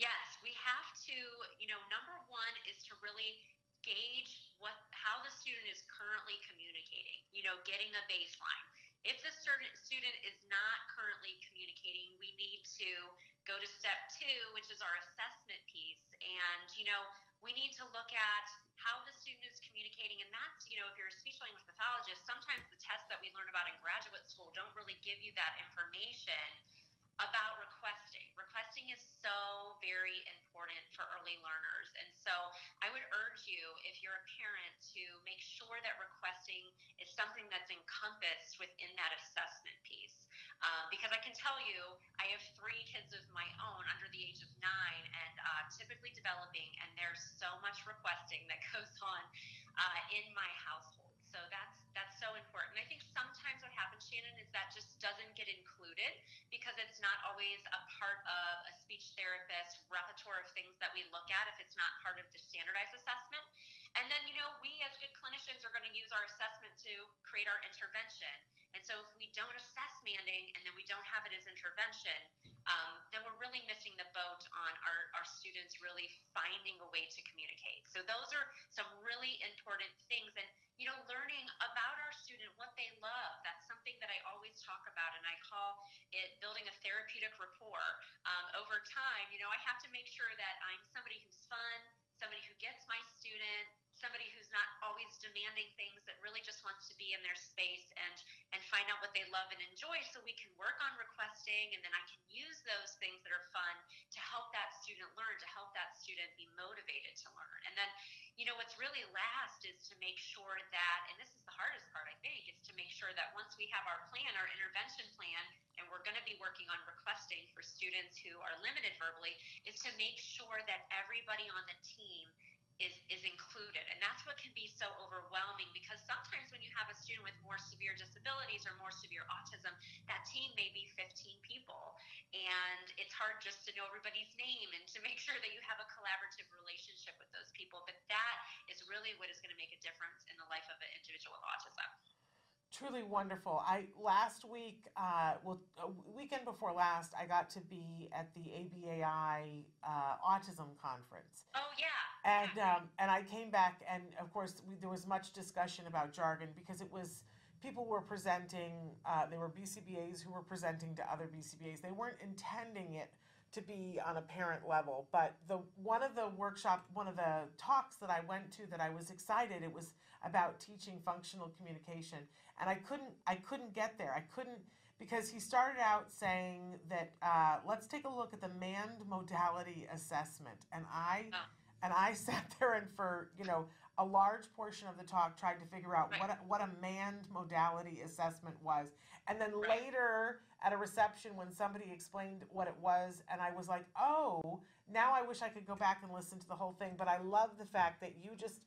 Yes, we have to, you know, number one is to really gauge what how the student is currently communicating, you know, getting a baseline. If the student student is not currently communicating, we need to go to step two, which is our assessment piece. And, you know, we need to look at how the student is communicating. And that's, you know, if you're a speech language pathologist, sometimes the tests that we learn about in graduate school don't really give you that information about requesting. Requesting is so very important for early learners. And so I would urge you, if you're a parent, to make sure that requesting is something that's encompassed within that assessment piece. Uh, because I can tell you, I have three kids of my own under the age of nine and uh, typically developing, and there's so much requesting that goes on uh, in my household. So that's that's so important. And I think sometimes what happens, Shannon, is that just doesn't get included because it's not always a part of a speech therapist's repertoire of things that we look at if it's not part of the standardized assessment. And then, you know, we as good clinicians are going to use our assessment to create our intervention. And so if we don't assess manding and then we don't have it as intervention, um, then we're really missing the boat on our, our students really finding a way to communicate. So those are some really important things. And, you know, learning about our student, what they love, that's something that I always talk about. And I call it building a therapeutic rapport um, over time. You know, I have to make sure that I'm somebody who's fun, somebody who gets my student, somebody who's not always demanding things, that really just wants to be in their space and and find out what they love and enjoy, so we can work on requesting, and then I can use those things that are fun to help that student learn, to help that student be motivated to learn. And then, you know, what's really last is to make sure that, and this is the hardest part, I think, is to make sure that once we have our plan, our intervention plan, and we're going to be working on requesting for students who are limited verbally, is to make sure that everybody on the team Is, is included. And that's what can be so overwhelming, because sometimes when you have a student with more severe disabilities or more severe autism, that team may be fifteen people, and it's hard just to know everybody's name and to make sure that you have a collaborative relationship with those people. But that is really what is going to make a difference in the life of an individual with autism. Truly wonderful. I last week, uh, well, weekend before last, I got to be at the A B A I uh, Autism Conference. Oh yeah. And yeah. Um, and I came back, and of course we, there was much discussion about jargon, because it was people were presenting. Uh, there were B C B As who were presenting to other B C B As. They weren't intending it to be on a parent level, but the one of the workshop, one of the talks that I went to that I was excited, it was about teaching functional communication, and I couldn't, I couldn't get there. I couldn't, because he started out saying that uh, let's take a look at the manned modality assessment, and I, oh. and I sat there and for you know a large portion of the talk tried to figure out right. what a, what a manned modality assessment was, and then right. later at a reception when somebody explained what it was, and I was like, oh, now I wish I could go back and listen to the whole thing. But I love the fact that you just,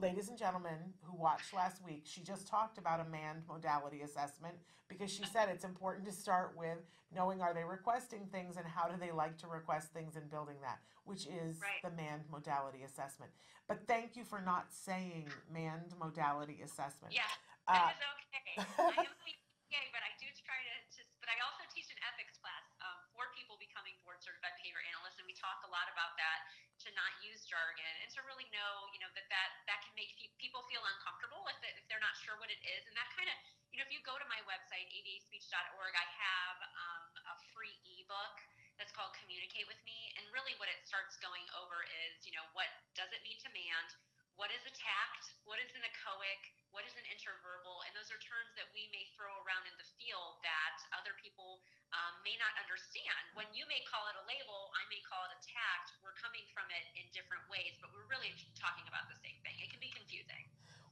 ladies and gentlemen who watched last week, she just talked about a manned modality assessment, because she said it's important to start with knowing, are they requesting things and how do they like to request things, and building that, which is right. the manned modality assessment. But thank you for not saying manned modality assessment. Yeah, that uh, is okay. I am C P A, but I do try to, to, but I also teach an ethics class um, for people becoming board certified behavior analysts, and we talk a lot about that, to not use jargon and to really know, you know, that that, that can make people feel uncomfortable if, it, if they're not sure what it is. And that kind of, you know, if you go to my website, A B A speech dot org, I have um, a free ebook that's called Communicate With Me. And really what it starts going over is, you know, what does it mean to manned? What is a tact? What is an echoic? What is an interverbal? And those are terms that we may throw around in the field that other people um, may not understand. When you may call it a label, I may call it a tact. We're coming from it in different ways, but we're really talking about the same thing. It can be confusing.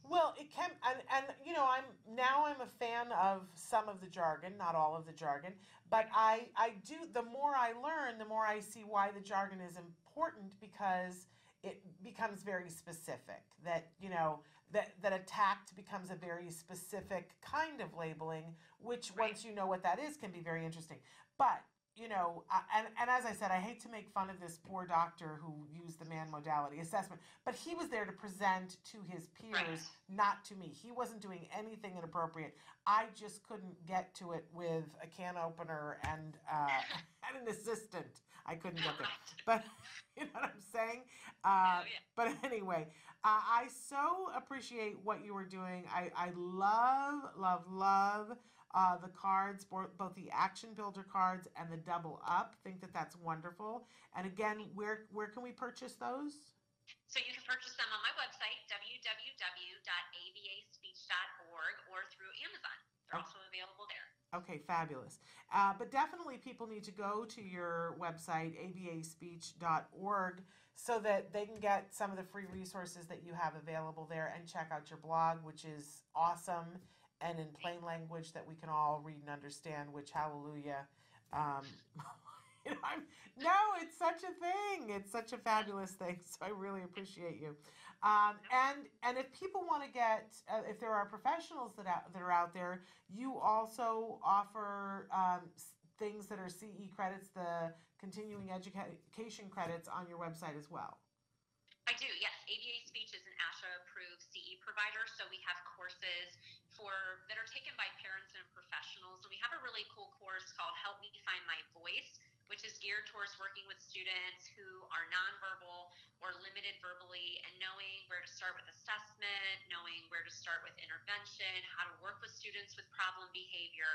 Well, it can, and, and you know, I'm now I'm a fan of some of the jargon, not all of the jargon, but I, I do, the more I learn, the more I see why the jargon is important, because it becomes very specific, that, you know, that, that a tact becomes a very specific kind of labeling, which right. once you know what that is, can be very interesting. But, you know, uh, and, and as I said, I hate to make fun of this poor doctor who used the manned modality assessment, but he was there to present to his peers, right. not to me. He wasn't doing anything inappropriate. I just couldn't get to it with a can opener and, uh, and an assistant. I couldn't get there. But... You know what I'm saying? Uh, oh, yeah. But anyway, uh, I so appreciate what you were doing. I, I love, love, love uh, the cards, both the Action Builder cards and the Double Up. I think that that's wonderful. And again, where, where can we purchase those? So you can purchase them on my website, w w w dot a b a speech dot org, or through Amazon. They're okay. also available there. Okay, fabulous. Uh, but definitely people need to go to your website, a b a speech dot org, so that they can get some of the free resources that you have available there, and check out your blog, which is awesome, and in plain language that we can all read and understand, which, hallelujah. Um, you know, I'm, no, it's such a thing. It's such a fabulous thing, so I really appreciate you. Um, and and if people want to get, uh, if there are professionals that out, that are out there, you also offer um, things that are C E credits, the continuing education credits, on your website as well. I do, yes. A B A Speech is an ASHA-approved C E provider, so we have courses for that are taken by parents and professionals. So we have a really cool course called Help Me Find My Voice, which is geared towards working with students who are nonverbal or limited verbally, and knowing where to start with assessment, knowing where to start with intervention, how to work with students with problem behavior.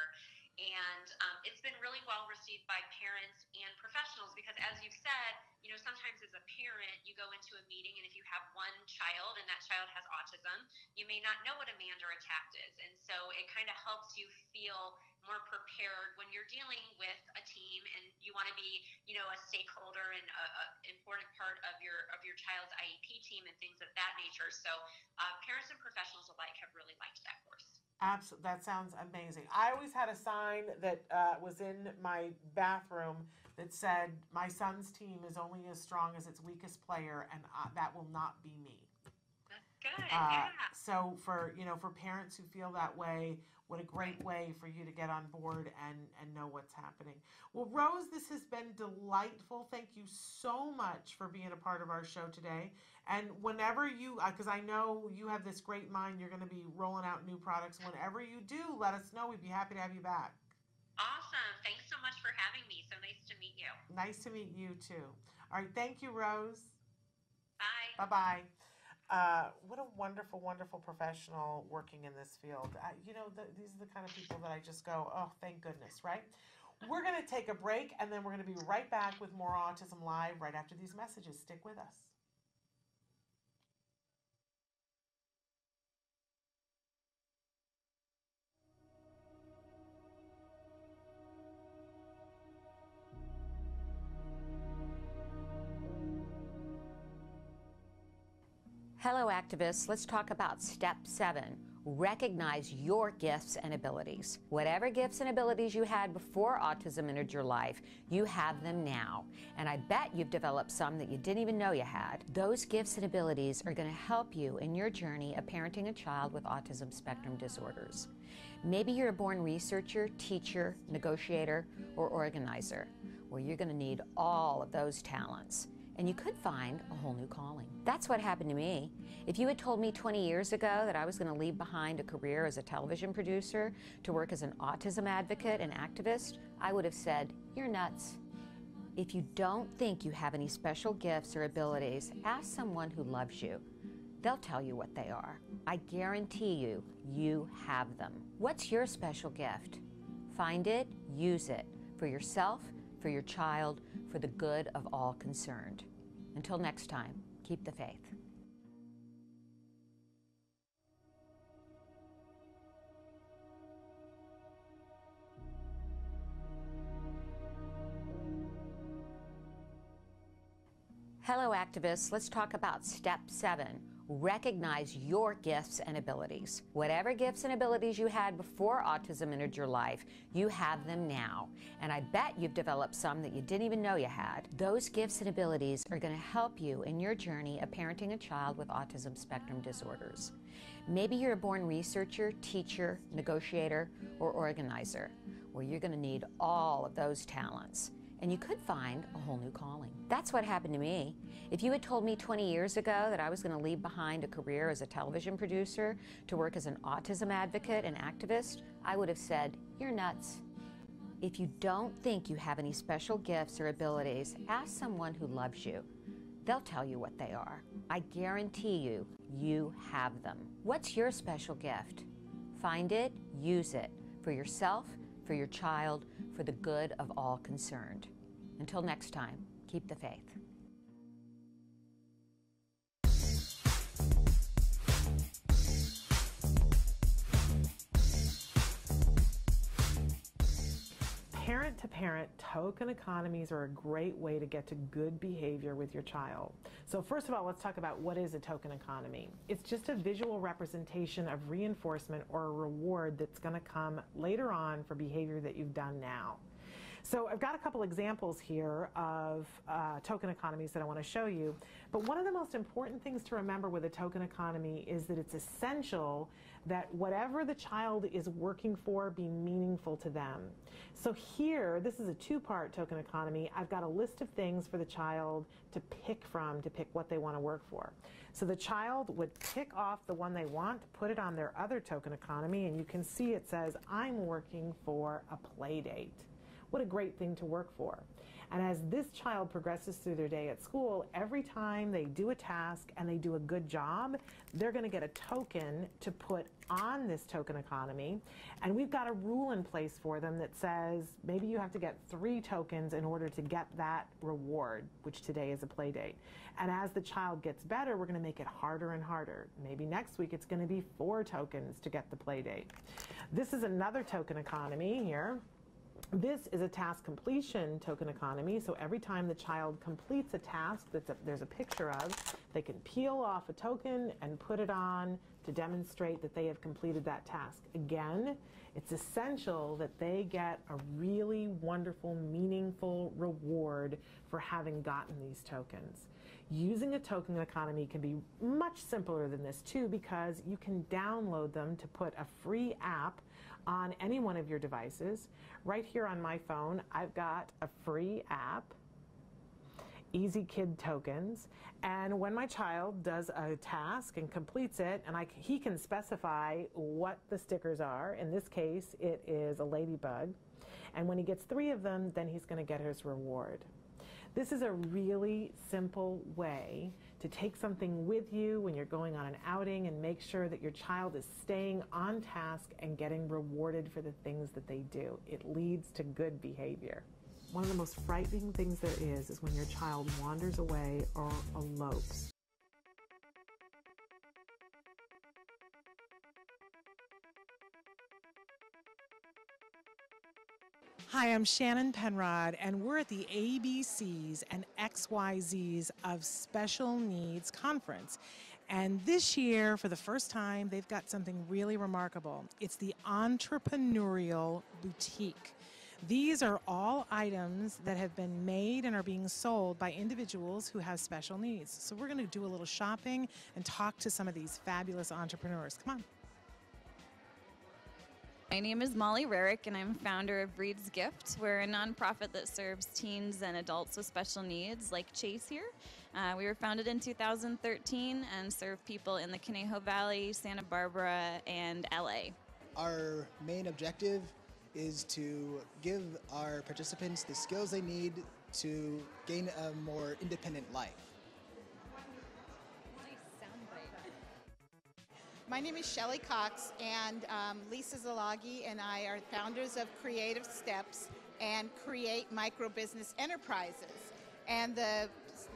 And um, it's been really well received by parents and professionals, because as you've said, you know, sometimes as a parent, you go into a meeting, and if you have one child and that child has autism, you may not know what a manned or a tact is. And so it kind of helps you feel more prepared when you're dealing with a team, and you want to be, you know, a stakeholder and a, a important part of your of your child's I E P team and things of that nature. So uh, parents and professionals alike have really liked that course. Absolutely, that sounds amazing. I always had a sign that uh, was in my bathroom that said, "My son's team is only as strong as its weakest player," and uh, that will not be me. good. Uh, yeah. So for, you know, for parents who feel that way, what a great way for you to get on board and, and know what's happening. Well, Rose, this has been delightful. Thank you so much for being a part of our show today. And whenever you, because uh, I know you have this great mind, you're going to be rolling out new products. Whenever you do, let us know. We'd be happy to have you back. Awesome. Thanks so much for having me. So nice to meet you. Nice to meet you too. All right. Thank you, Rose. Bye. Bye-bye. Uh, what a wonderful, wonderful professional working in this field. I, you know, the, these are the kind of people that I just go, oh, thank goodness, right? We're going to take a break, and then we're going to be right back with more Autism Live right after these messages. Stick with us. Hello, activists. Let's talk about step seven. Recognize your gifts and abilities. Whatever gifts and abilities you had before autism entered your life, you have them now. And I bet you've developed some that you didn't even know you had. Those gifts and abilities are going to help you in your journey of parenting a child with autism spectrum disorders. Maybe you're a born researcher, teacher, negotiator, or organizer. Well, you're going to need all of those talents. And you could find a whole new calling. That's what happened to me. If you had told me twenty years ago that I was going to leave behind a career as a television producer to work as an autism advocate and activist, I would have said, you're nuts. If you don't think you have any special gifts or abilities, ask someone who loves you. They'll tell you what they are. I guarantee you, you have them. What's your special gift? Find it, use it for yourself, for your child, for the good of all concerned. Until next time, keep the faith. Hello, activists. Let's talk about step seven. Recognize your gifts and abilities. Whatever gifts and abilities you had before autism entered your life, you have them now. And I bet you've developed some that you didn't even know you had. Those gifts and abilities are going to help you in your journey of parenting a child with autism spectrum disorders. Maybe you're a born researcher, teacher, negotiator, or organizer. Well, you're going to need all of those talents. And you could find a whole new calling. That's what happened to me. If you had told me twenty years ago that I was going to leave behind a career as a television producer to work as an autism advocate and activist, I would have said, you're nuts. If you don't think you have any special gifts or abilities, ask someone who loves you. They'll tell you what they are. I guarantee you, you have them. What's your special gift? Find it, use it for yourself, for your child, for the good of all concerned. Until next time, keep the faith. Parent-to-parent token economies are a great way to get to good behavior with your child. So first of all, let's talk about what is a token economy. It's just a visual representation of reinforcement or a reward that's going to come later on for behavior that you've done now. So I've got a couple examples here of uh, token economies that I want to show you. But one of the most important things to remember with a token economy is that it's essential that whatever the child is working for be meaningful to them. So here, this is a two-part token economy. I've got a list of things for the child to pick from, to pick what they want to work for. So the child would pick off the one they want, put it on their other token economy, and you can see it says, I'm working for a play date. What a great thing to work for. And as this child progresses through their day at school, every time they do a task and they do a good job, they're going to get a token to put on this token economy. And we've got a rule in place for them that says maybe you have to get three tokens in order to get that reward, which today is a play date. And as the child gets better, we're going to make it harder and harder. Maybe next week it's going to be four tokens to get the play date. This is another token economy here. This is a task completion token economy, so every time the child completes a task that there's a picture of, they can peel off a token and put it on to demonstrate that they have completed that task. Again, it's essential that they get a really wonderful, meaningful reward for having gotten these tokens. Using a token economy can be much simpler than this too, because you can download them to put a free app on any one of your devices. Right here on my phone, I've got a free app, Easy Kid Tokens, and when my child does a task and completes it, and I, he can specify what the stickers are. In this case, it is a ladybug, and when he gets three of them, then he's going to get his reward. This is a really simple way to take something with you when you're going on an outing and make sure that your child is staying on task and getting rewarded for the things that they do. It leads to good behavior. One of the most frightening things there is is when your child wanders away or elopes. Hi, I'm Shannon Penrod, and we're at the A B Cs and X Y Zs of Special Needs Conference. And this year, for the first time, they've got something really remarkable. It's the Entrepreneurial Boutique. These are all items that have been made and are being sold by individuals who have special needs. So we're going to do a little shopping and talk to some of these fabulous entrepreneurs. Come on. My name is Molly Rarick, and I'm founder of Breed's Gift. We're a nonprofit that serves teens and adults with special needs, like Chase here. Uh, we were founded in two thousand thirteen and serve people in the Conejo Valley, Santa Barbara, and L A. Our main objective is to give our participants the skills they need to gain a more independent life. My name is Shelley Cox, and um, Lisa Zalagi and I are founders of Creative Steps and Create Microbusiness Enterprises. And the,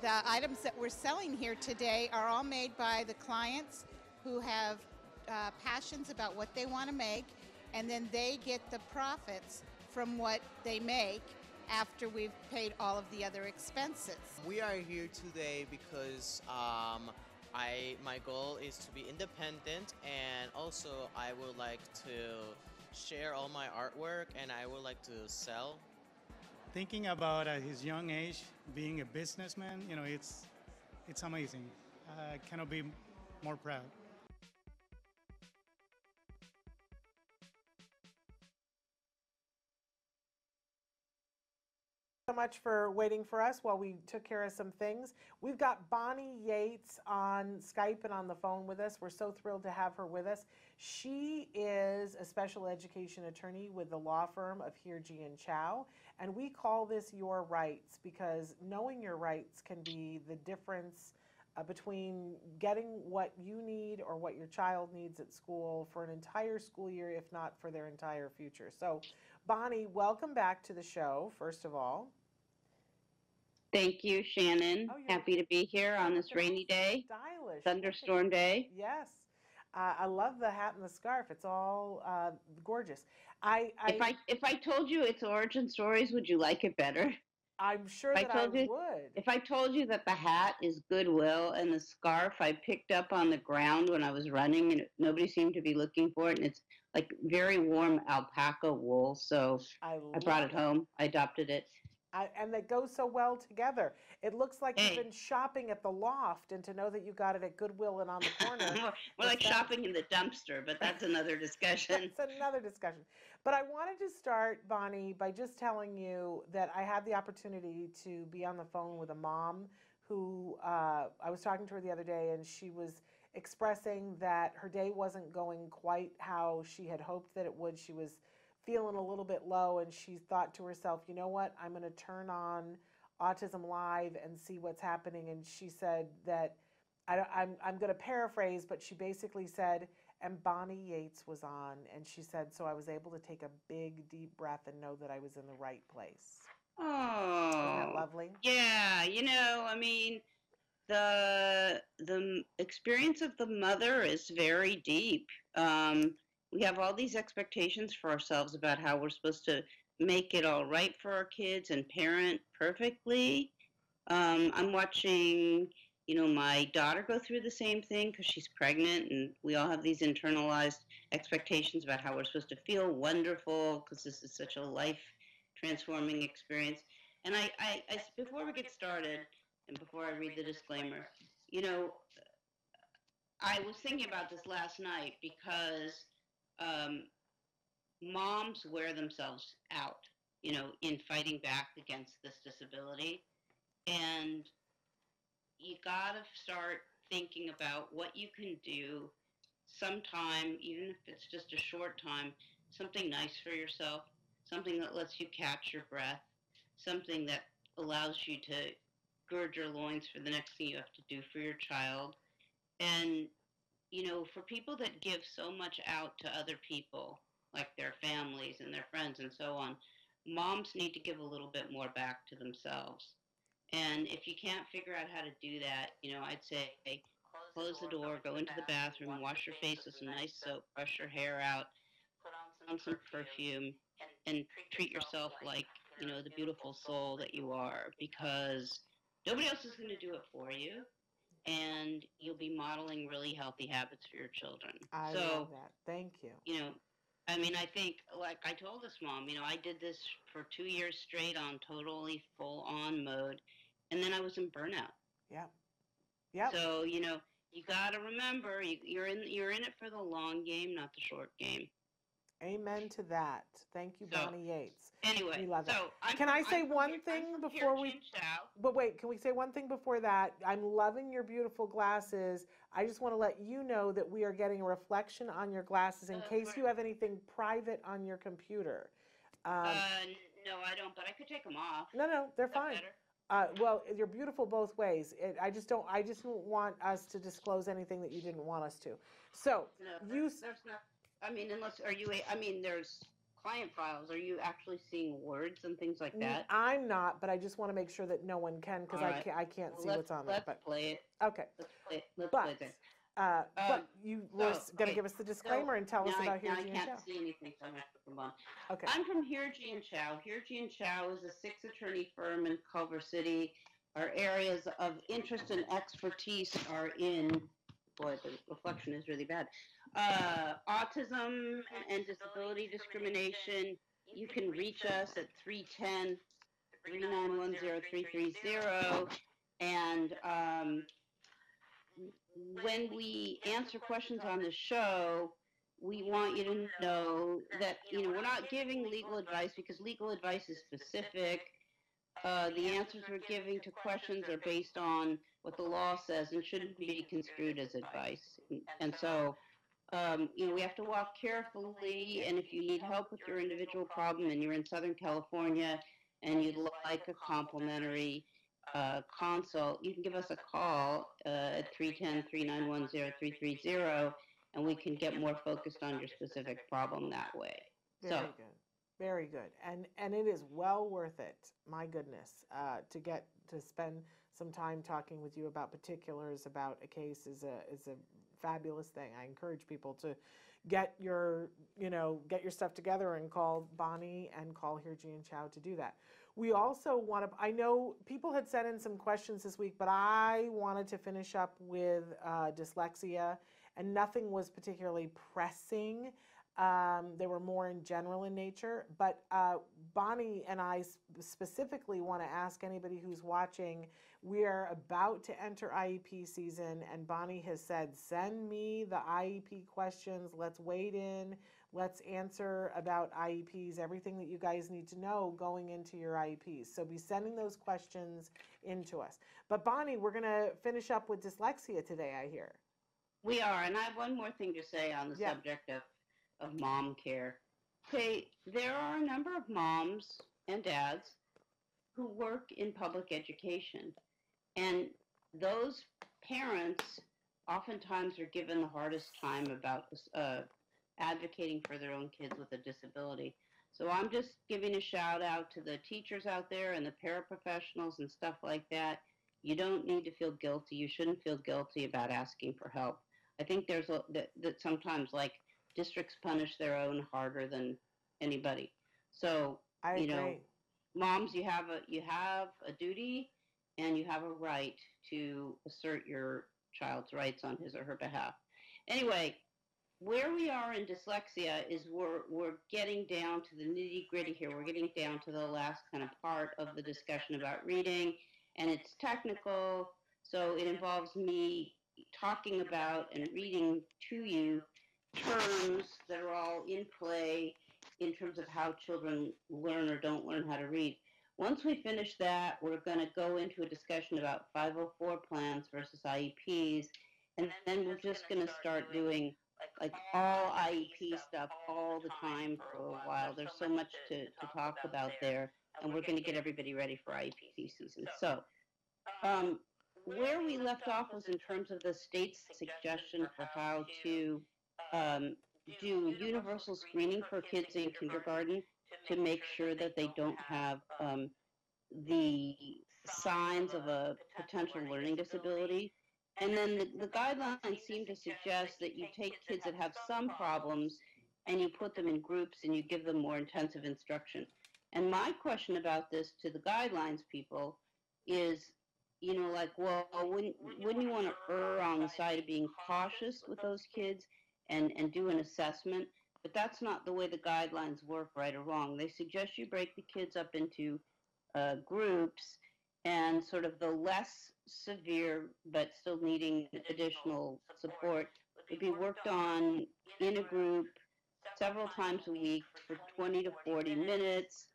the items that we're selling here today are all made by the clients who have uh, passions about what they want to make, and then they get the profits from what they make after we've paid all of the other expenses. We are here today because um, I, my goal is to be independent, and also I would like to share all my artwork, and I would like to sell. Thinking about at his young age being a businessman, you know, it's, it's amazing. I cannot be more proud. So much for waiting for us while we took care of some things. We've got Bonnie Yates on Skype and on the phone with us. We're so thrilled to have her with us. She is a special education attorney with the law firm of Hirji and Chow, and we call this your rights, because knowing your rights can be the difference uh, between getting what you need or what your child needs at school for an entire school year, if not for their entire future. So Bonnie, welcome back to the show, first of all. Thank you, Shannon. Oh, happy to be here on this rainy day, stylish. Thunderstorm day. Yes. Uh, I love the hat and the scarf. It's all uh, gorgeous. I, I if I if I told you its origin stories, would you like it better? I'm sure that I would. If I told you that the hat is Goodwill and the scarf I picked up on the ground when I was running and nobody seemed to be looking for it, and it's like very warm alpaca wool, so I, I brought it home. I adopted it. I, and they go so well together. It looks like hey. You've been shopping at the loft, and to know that you got it at Goodwill and on the corner. More like that, shopping in the dumpster, but that's another discussion. That's another discussion. But I wanted to start, Bonnie, by just telling you that I had the opportunity to be on the phone with a mom who uh, I was talking to her the other day, and she was expressing that her day wasn't going quite how she had hoped that it would. She was feeling a little bit low, and she thought to herself, you know what, I'm going to turn on Autism Live and see what's happening. And she said that, I, I'm, I'm going to paraphrase, but she basically said, and Bonnie Yates was on, and she said, so I was able to take a big, deep breath and know that I was in the right place. Oh. Isn't that lovely? Yeah, you know, I mean, the, the experience of the mother is very deep. Um, We have all these expectations for ourselves about how we're supposed to make it all right for our kids and parent perfectly. Um, I'm watching, you know, my daughter go through the same thing because she's pregnant, and we all have these internalized expectations about how we're supposed to feel wonderful because this is such a life-transforming experience. And I, I, I, before we get started, and before I read the disclaimer, you know, I was thinking about this last night because um, moms wear themselves out, you know, in fighting back against this disability. And you gotta start thinking about what you can do sometime, even if it's just a short time, something nice for yourself, something that lets you catch your breath, something that allows you to gird your loins for the next thing you have to do for your child. And, you know, for people that give so much out to other people, like their families and their friends and so on, moms need to give a little bit more back to themselves. And if you can't figure out how to do that, you know, I'd say close the door, go into the bathroom, wash your face with some nice soap, brush your hair out, put on some perfume, and treat yourself like, you know, the beautiful soul that you are, because nobody else is going to do it for you. And you'll be modeling really healthy habits for your children. I so, love that. Thank you. You know, I mean, I think, like I told this mom, you know, I did this for two years straight on totally full on mode. And then I was in burnout. Yeah. Yeah. So, you know, you got to remember you, you're in, you're in it for the long game, not the short game. Amen to that. Thank you, so, Bonnie Yates. Anyway, we love so I'm, can I say I'm, one I'm, thing I'm before we? But wait, can we say one thing before that? I'm loving your beautiful glasses. I just want to let you know that we are getting a reflection on your glasses in uh, case where? you have anything private on your computer. Um, uh, no, I don't. But I could take them off. No, no, they're fine. Uh, well, you're beautiful both ways. It, I just don't. I just don't want us to disclose anything that you didn't want us to. So no, you. There's not. I mean, unless, are you, I mean, there's client files. Are you actually seeing words and things like that? I'm not, but I just want to make sure that no one can, because right. I can't, I can't well, see what's on there. But play it. Okay. Let's play it. Let's but, play it uh, um, but you were so, going to okay. give us the disclaimer so, and tell us about I, Hirji and Chow. I can't see anything, so I'm going to put them on. Okay. I'm from Hirji and Chow. Hirji and Chow is a six-attorney firm in Culver City. Our areas of interest and expertise are in, boy, the reflection is really bad. Uh, autism and disability discrimination. You can reach us at three one zero, three nine one zero, three three zero. And um, when we answer questions on the show, we want you to know that, you know, we're not giving legal advice because legal advice is specific. Uh, the answers we're giving to questions are based on what the law says and shouldn't be construed as advice. And, and so, Um, you know, we have to walk carefully, and if you need help with your individual problem and you're in Southern California and you'd like a complimentary uh, consult, you can give us a call uh, at three one zero, three nine one zero, three three zero, and we can get more focused on your specific problem that way. Very so, good. Very good. And, and it is well worth it, my goodness, uh, to get to spend some time talking with you about particulars about a case is a is a fabulous thing. I encourage people to get your, you know, get your stuff together and call Bonnie and call Hirji and Chow to do that. We also want to, I know people had sent in some questions this week, but I wanted to finish up with uh, dyslexia, and nothing was particularly pressing. Um, they were more in general in nature, but uh, Bonnie and I specifically want to ask anybody who's watching, we are about to enter I E P season, and Bonnie has said, send me the I E P questions. Let's wade in. Let's answer about I E Ps, everything that you guys need to know going into your I E Ps. So be sending those questions into us. But Bonnie, we're going to finish up with dyslexia today, I hear. We are, and I have one more thing to say on the yeah. subject of, of mom care. Okay, there are a number of moms and dads who work in public education. And those parents oftentimes are given the hardest time about uh, advocating for their own kids with a disability. So I'm just giving a shout out to the teachers out there and the paraprofessionals and stuff like that. You don't need to feel guilty. You shouldn't feel guilty about asking for help. I think there's a, that, that sometimes like districts punish their own harder than anybody. So I you agree. know, moms, you have a you have a duty and you have a right to assert your child's rights on his or her behalf. Anyway, where we are in dyslexia is we're we're getting down to the nitty-gritty here. We're getting down to the last kind of part of the discussion about reading, and it's technical, so it involves me talking about and reading to you terms that are all in play in terms of how children learn or don't learn how to read. Once we finish that, we're going to go into a discussion about five oh four plans versus I E Ps, and then we're just going to start doing like all I E P stuff all the time for a while. There's so much to, to talk about there, and we're going to get everybody ready for I E P season. So um, where we left off was in terms of the state's suggestion for how to um, do universal screening for kids in kindergarten to make sure that they don't have um, the signs of a potential learning disability. And then the, the guidelines seem to suggest that you take kids that have some problems and you put them in groups and you give them more intensive instruction. And my question about this to the guidelines people is, you know, like, well, wouldn't, wouldn't you want to err on the side of being cautious with those kids and, and do an assessment? But that's not the way the guidelines work, right or wrong. They suggest you break the kids up into uh, groups, and sort of the less severe but still needing additional support would be worked on in a group several times a week for twenty to forty minutes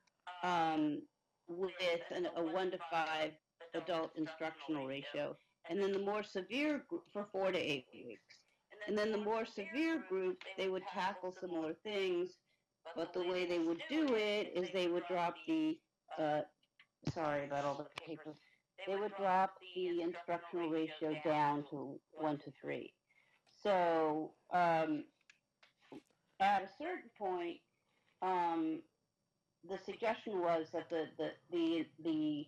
um, with an, a one to five adult instructional ratio. And then the more severe group for four to eight weeks. And then the more severe group, they would tackle similar things, but the way they would do it is they would drop the, uh, sorry about all the paper, they would drop the instructional ratio down to one to three. So um, at a certain point, um, the suggestion was that the, the, the, the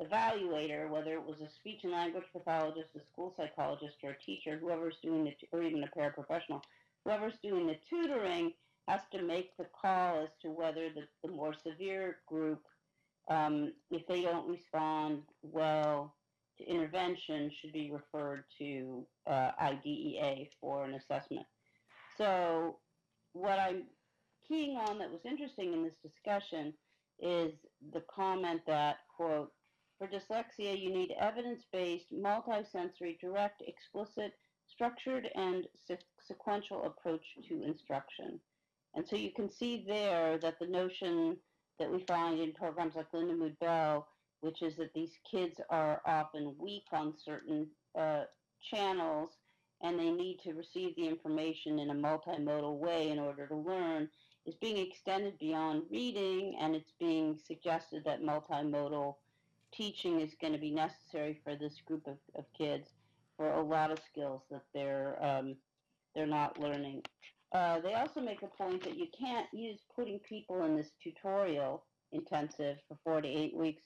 evaluator, whether it was a speech and language pathologist, a school psychologist, or a teacher, whoever's doing the, or even a paraprofessional, whoever's doing the tutoring has to make the call as to whether the, the more severe group, um, if they don't respond well to intervention, should be referred to uh, I D E A for an assessment. So what I'm keying on that was interesting in this discussion is the comment that, quote, for dyslexia, you need evidence-based, multisensory, direct, explicit, structured, and se sequential approach to instruction. And so you can see there that the notion that we find in programs like Lindamood-Bell, which is that these kids are often weak on certain uh, channels and they need to receive the information in a multimodal way in order to learn, is being extended beyond reading, and it's being suggested that multimodal teaching is going to be necessary for this group of, of kids for a lot of skills that they're um, they're not learning. Uh, they also make a point that you can't use putting people in this tutorial intensive for four to eight weeks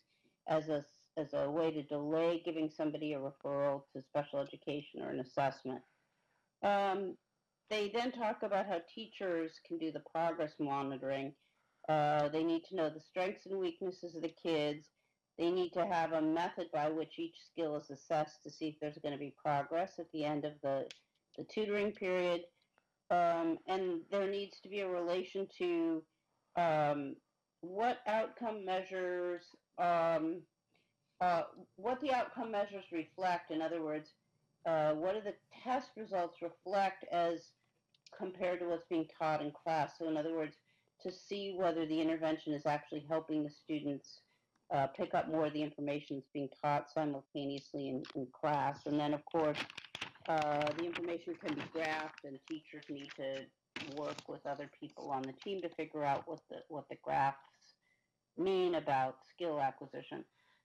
as a, as a way to delay giving somebody a referral to special education or an assessment. Um, they then talk about how teachers can do the progress monitoring. Uh, they need to know the strengths and weaknesses of the kids. They need to have a method by which each skill is assessed to see if there's going to be progress at the end of the, the tutoring period. Um, and there needs to be a relation to um, what outcome measures, um, uh, what the outcome measures reflect. In other words, uh, what do the test results reflect as compared to what's being taught in class? So in other words, to see whether the intervention is actually helping the students Uh, pick up more of the information that's being taught simultaneously in, in class. And then, of course, uh, the information can be graphed, and teachers need to work with other people on the team to figure out what the, what the graphs mean about skill acquisition.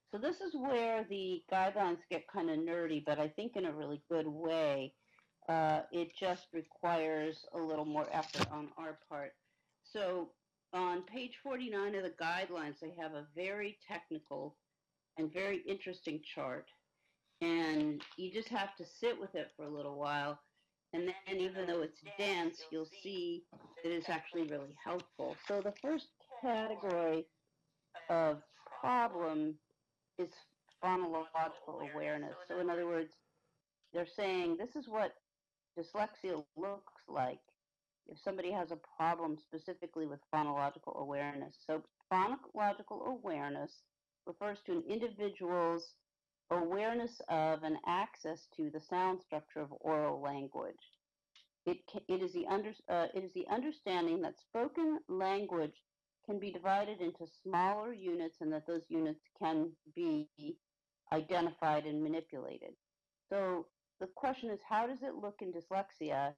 So this is where the guidelines get kind of nerdy, but I think in a really good way. Uh, it just requires a little more effort on our part. So on page forty-nine of the guidelines, they have a very technical and very interesting chart, and you just have to sit with it for a little while, and then even though it's dense, you'll see that it's actually really helpful. So the first category of problem is phonological awareness. So in other words, they're saying this is what dyslexia looks like if somebody has a problem specifically with phonological awareness. So phonological awareness refers to an individual's awareness of and access to the sound structure of oral language. It, it, is the under, uh, it is the understanding that spoken language can be divided into smaller units and that those units can be identified and manipulated. So the question is, how does it look in dyslexia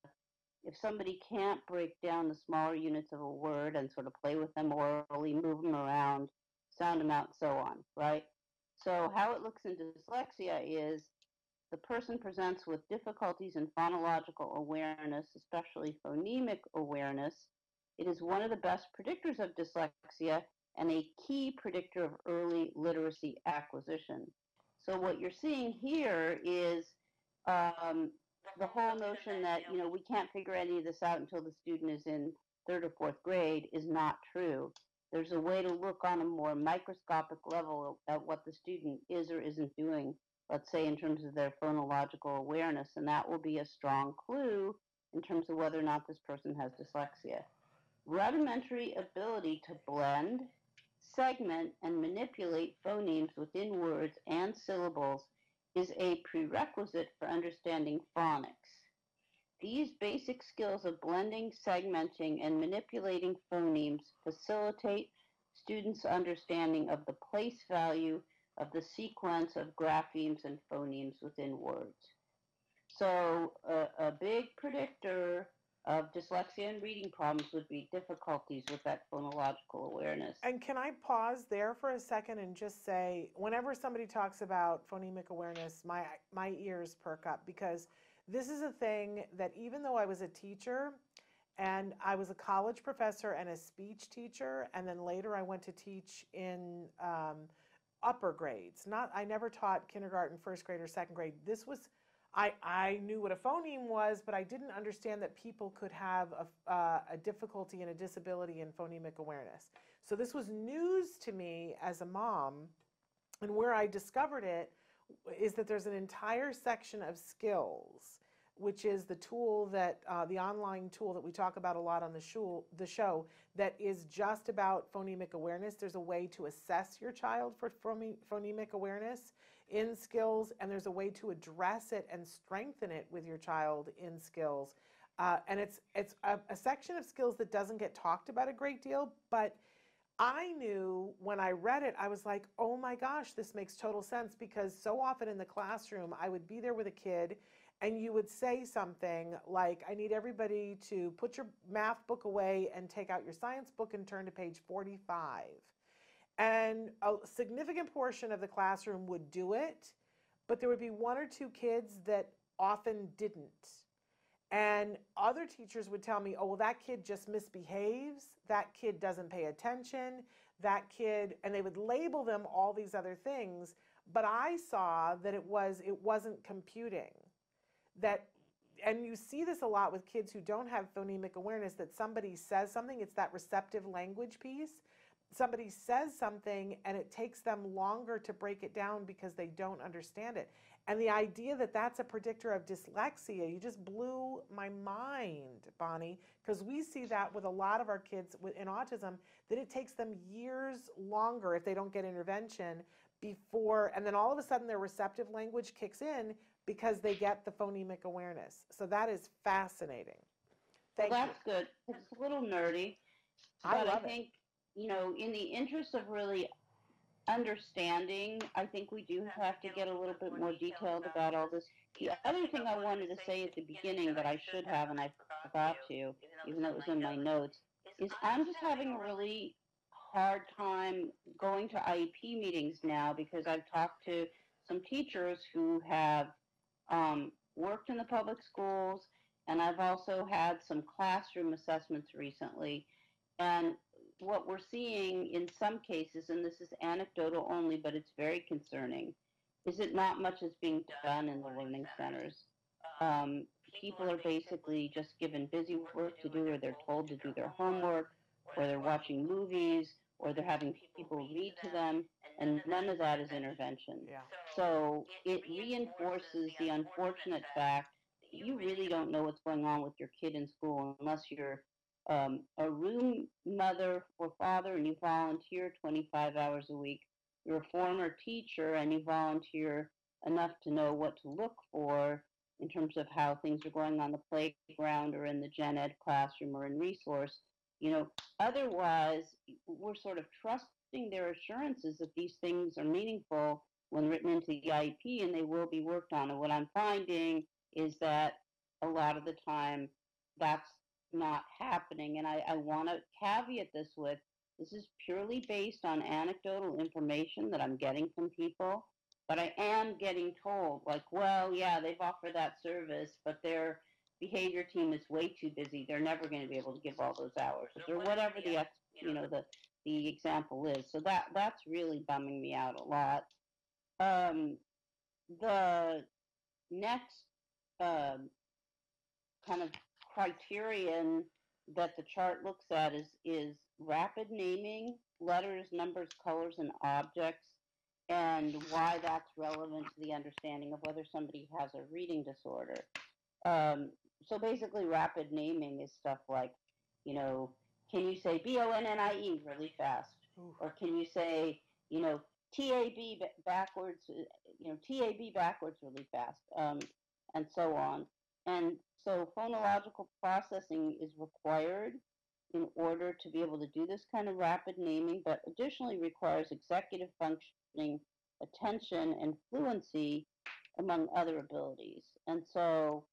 if somebody can't break down the smaller units of a word and sort of play with them orally, move them around, sound them out, and so on, right? So how it looks in dyslexia is the person presents with difficulties in phonological awareness, especially phonemic awareness. It is one of the best predictors of dyslexia and a key predictor of early literacy acquisition. So what you're seeing here is um, the whole notion that, you know, we can't figure any of this out until the student is in third or fourth grade is not true. There's a way to look on a more microscopic level at what the student is or isn't doing, let's say in terms of their phonological awareness, and that will be a strong clue in terms of whether or not this person has dyslexia. Rudimentary ability to blend, segment, and manipulate phonemes within words and syllables is a prerequisite for understanding phonics. These basic skills of blending, segmenting, and manipulating phonemes facilitate students' understanding of the place value of the sequence of graphemes and phonemes within words. So uh, a big predictor of dyslexia and reading problems would be difficulties with that phonological awareness. And can I pause there for a second and just say, whenever somebody talks about phonemic awareness, my, my ears perk up, because this is a thing that even though I was a teacher and I was a college professor and a speech teacher, and then later I went to teach in um, upper grades. Not, I never taught kindergarten, first grade, or second grade. This was, I, I knew what a phoneme was, but I didn't understand that people could have a, uh, a difficulty and a disability in phonemic awareness. So this was news to me as a mom, and where I discovered it is that there's an entire section of skills, which is the tool that, uh, the online tool that we talk about a lot on the show, the show, that is just about phonemic awareness. There's a way to assess your child for phonemic awareness in skills, and there's a way to address it and strengthen it with your child in skills. Uh, and it's, it's a, a section of skills that doesn't get talked about a great deal, but I knew when I read it, I was like, oh my gosh, this makes total sense, because so often in the classroom, I would be there with a kid and you would say something like, I need everybody to put your math book away and take out your science book and turn to page forty-five. And a significant portion of the classroom would do it, but there would be one or two kids that often didn't. And other teachers would tell me, oh, well, that kid just misbehaves, that kid doesn't pay attention, that kid, and they would label them all these other things, but I saw that it was, it wasn't computing. That, and you see this a lot with kids who don't have phonemic awareness, that somebody says something, it's that receptive language piece. Somebody says something and it takes them longer to break it down because they don't understand it. And the idea that that's a predictor of dyslexia, you just blew my mind, Bonnie, because we see that with a lot of our kids in autism, that it takes them years longer if they don't get intervention before, and then all of a sudden their receptive language kicks in because they get the phonemic awareness. So that is fascinating. Thank well, that's you. Good. It's a little nerdy. I love I think, it. You know, in the interest of really understanding, I think we do have to get a little bit more detailed about all this. The other thing I wanted to say at the beginning that I should have and I forgot to, even though it was in my notes, is I'm just having a really hard time going to I E P meetings now, because I've talked to some teachers who have Um, worked in the public schools, and I've also had some classroom assessments recently. And what we're seeing in some cases, and this is anecdotal only, but it's very concerning, is that not much is being done in the learning centers. Um, people are basically just given busy work to do, or they're told to do their homework, or they're watching movies, or they're having people read to them, and none of that is intervention. Yeah. So it reinforces the unfortunate fact that you really don't know what's going on with your kid in school unless you're um, a room mother or father and you volunteer twenty-five hours a week. You're a former teacher and you volunteer enough to know what to look for in terms of how things are going on the playground or in the gen ed classroom or in resource. You know, otherwise, we're sort of trusting their assurances that these things are meaningful when written into the I E P and they will be worked on. And what I'm finding is that a lot of the time that's not happening. And I, I want to caveat this with, this is purely based on anecdotal information that I'm getting from people. But I am getting told, like, well, yeah, they've offered that service, but they're behavior team is way too busy. They're never going to be able to give all those hours, or whatever the you know the the example is. So that that's really bumming me out a lot. Um, the next uh, kind of criterion that the chart looks at is is rapid naming, letters, numbers, colors, and objects, and why that's relevant to the understanding of whether somebody has a reading disorder. Um, So basically, rapid naming is stuff like, you know, can you say B O N N I E really fast? Ooh. Or can you say, you know, T A B backwards, you know, T A B backwards really fast, um, and so on. And so phonological processing is required in order to be able to do this kind of rapid naming, but additionally requires executive functioning, attention, and fluency, among other abilities. And so...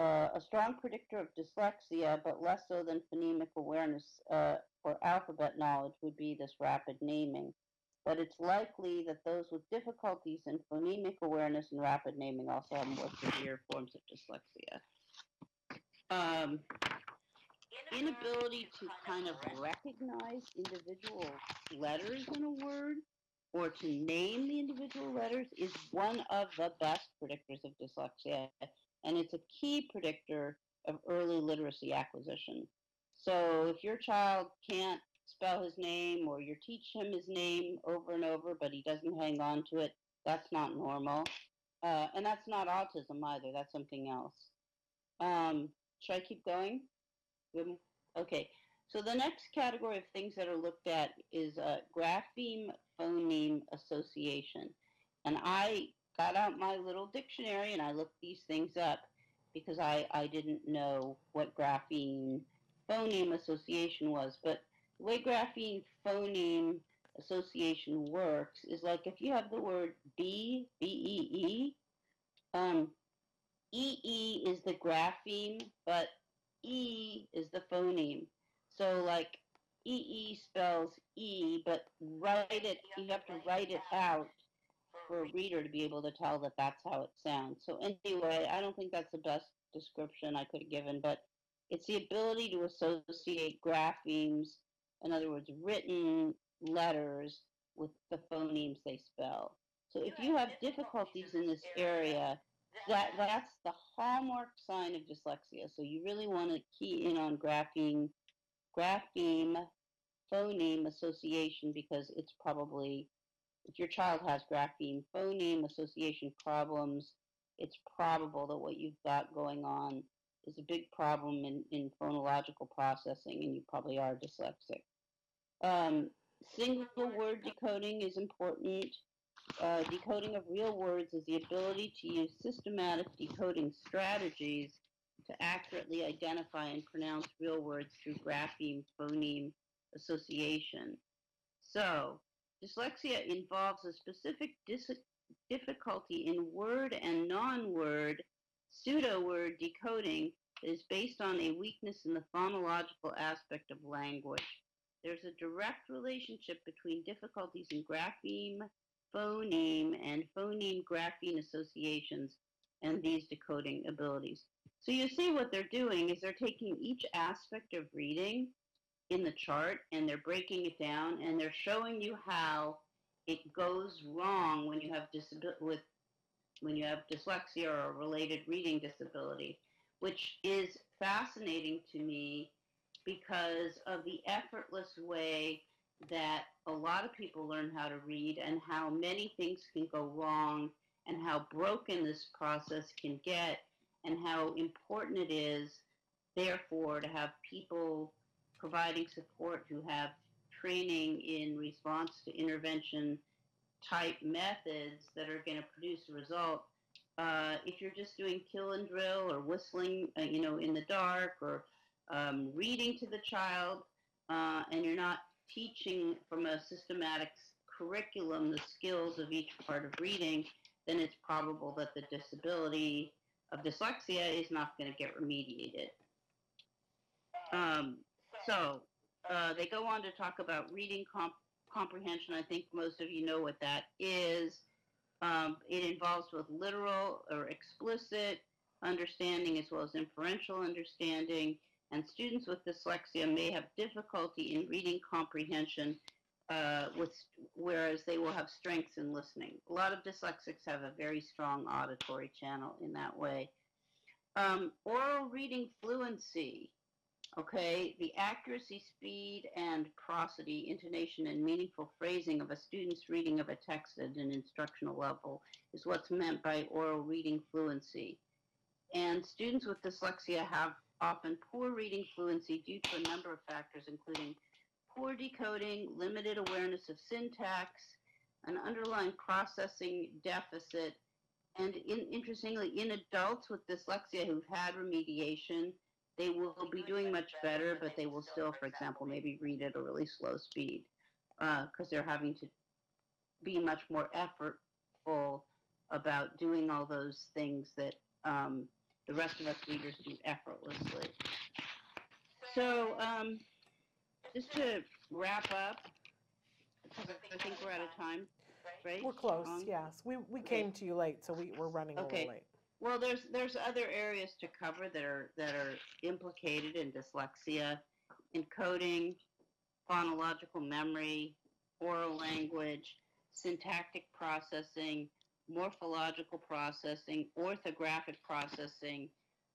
Uh, a strong predictor of dyslexia, but less so than phonemic awareness uh, or alphabet knowledge would be this rapid naming. But it's likely that those with difficulties in phonemic awareness and rapid naming also have more severe forms of dyslexia. Um, inability to kind of recognize individual letters in a word or to name the individual letters is one of the best predictors of dyslexia. And it's a key predictor of early literacy acquisition. So if your child can't spell his name or you teach him his name over and over, but he doesn't hang on to it, that's not normal. Uh, and that's not autism either. That's something else. Um, should I keep going? Okay. So the next category of things that are looked at is uh, grapheme phoneme association. And I... got out my little dictionary and I looked these things up because I, I didn't know what grapheme phoneme association was. But the way grapheme phoneme association works is like if you have the word B, B E E, um, E E is the grapheme, but E is the phoneme. So like E E spells E, but write it, you have to write it out for a reader to be able to tell that that's how it sounds. So anyway, I don't think that's the best description I could have given, but it's the ability to associate graphemes, in other words, written letters, with the phonemes they spell. So if you have difficulties in this area, that that's the hallmark sign of dyslexia. So you really want to key in on grapheme, grapheme, phoneme association, because it's probably... if your child has grapheme phoneme association problems, it's probable that what you've got going on is a big problem in, in phonological processing, and you probably are dyslexic. Um, single word decoding is important. Uh, decoding of real words is the ability to use systematic decoding strategies to accurately identify and pronounce real words through grapheme phoneme association. So, dyslexia involves a specific dis difficulty in word and non-word, pseudo-word decoding that is based on a weakness in the phonological aspect of language. There's a direct relationship between difficulties in grapheme, phoneme, and phoneme-grapheme associations and these decoding abilities. So you see what they're doing is they're taking each aspect of reading in the chart, and they're breaking it down, and they're showing you how it goes wrong when you have with when you have dyslexia or a related reading disability, which is fascinating to me because of the effortless way that a lot of people learn how to read and how many things can go wrong and how broken this process can get and how important it is, therefore, to have people providing support who have training in response to intervention type methods that are going to produce a result. Uh, if you're just doing kill and drill or whistling, uh, you know, in the dark or um, reading to the child, uh, and you're not teaching from a systematic curriculum the skills of each part of reading, then it's probable that the disability of dyslexia is not going to get remediated. Um, so uh, they go on to talk about reading comp comprehension. I think most of you know what that is. Um, it involves both literal or explicit understanding as well as inferential understanding. And students with dyslexia may have difficulty in reading comprehension, uh, with, whereas they will have strengths in listening. A lot of dyslexics have a very strong auditory channel in that way. Um, oral reading fluency, okay? The accuracy, speed, and prosody, intonation, and meaningful phrasing of a student's reading of a text at an instructional level is what's meant by oral reading fluency. And students with dyslexia have often poor reading fluency due to a number of factors, including poor decoding, limited awareness of syntax, an underlying processing deficit, and in, interestingly, in adults with dyslexia who've had remediation, they will be doing much better, but they will still, for example, maybe read at a really slow speed because uh, they're having to be much more effortful about doing all those things that um, the rest of us readers do effortlessly. So um, just to wrap up, because I think we're out of time, right? We're close, um, yes. We, we came okay. to you late, so we, we're running okay. a little late. Well, there's there's other areas to cover that are, that are implicated in dyslexia, encoding, phonological memory, oral language, syntactic processing, morphological processing, orthographic processing,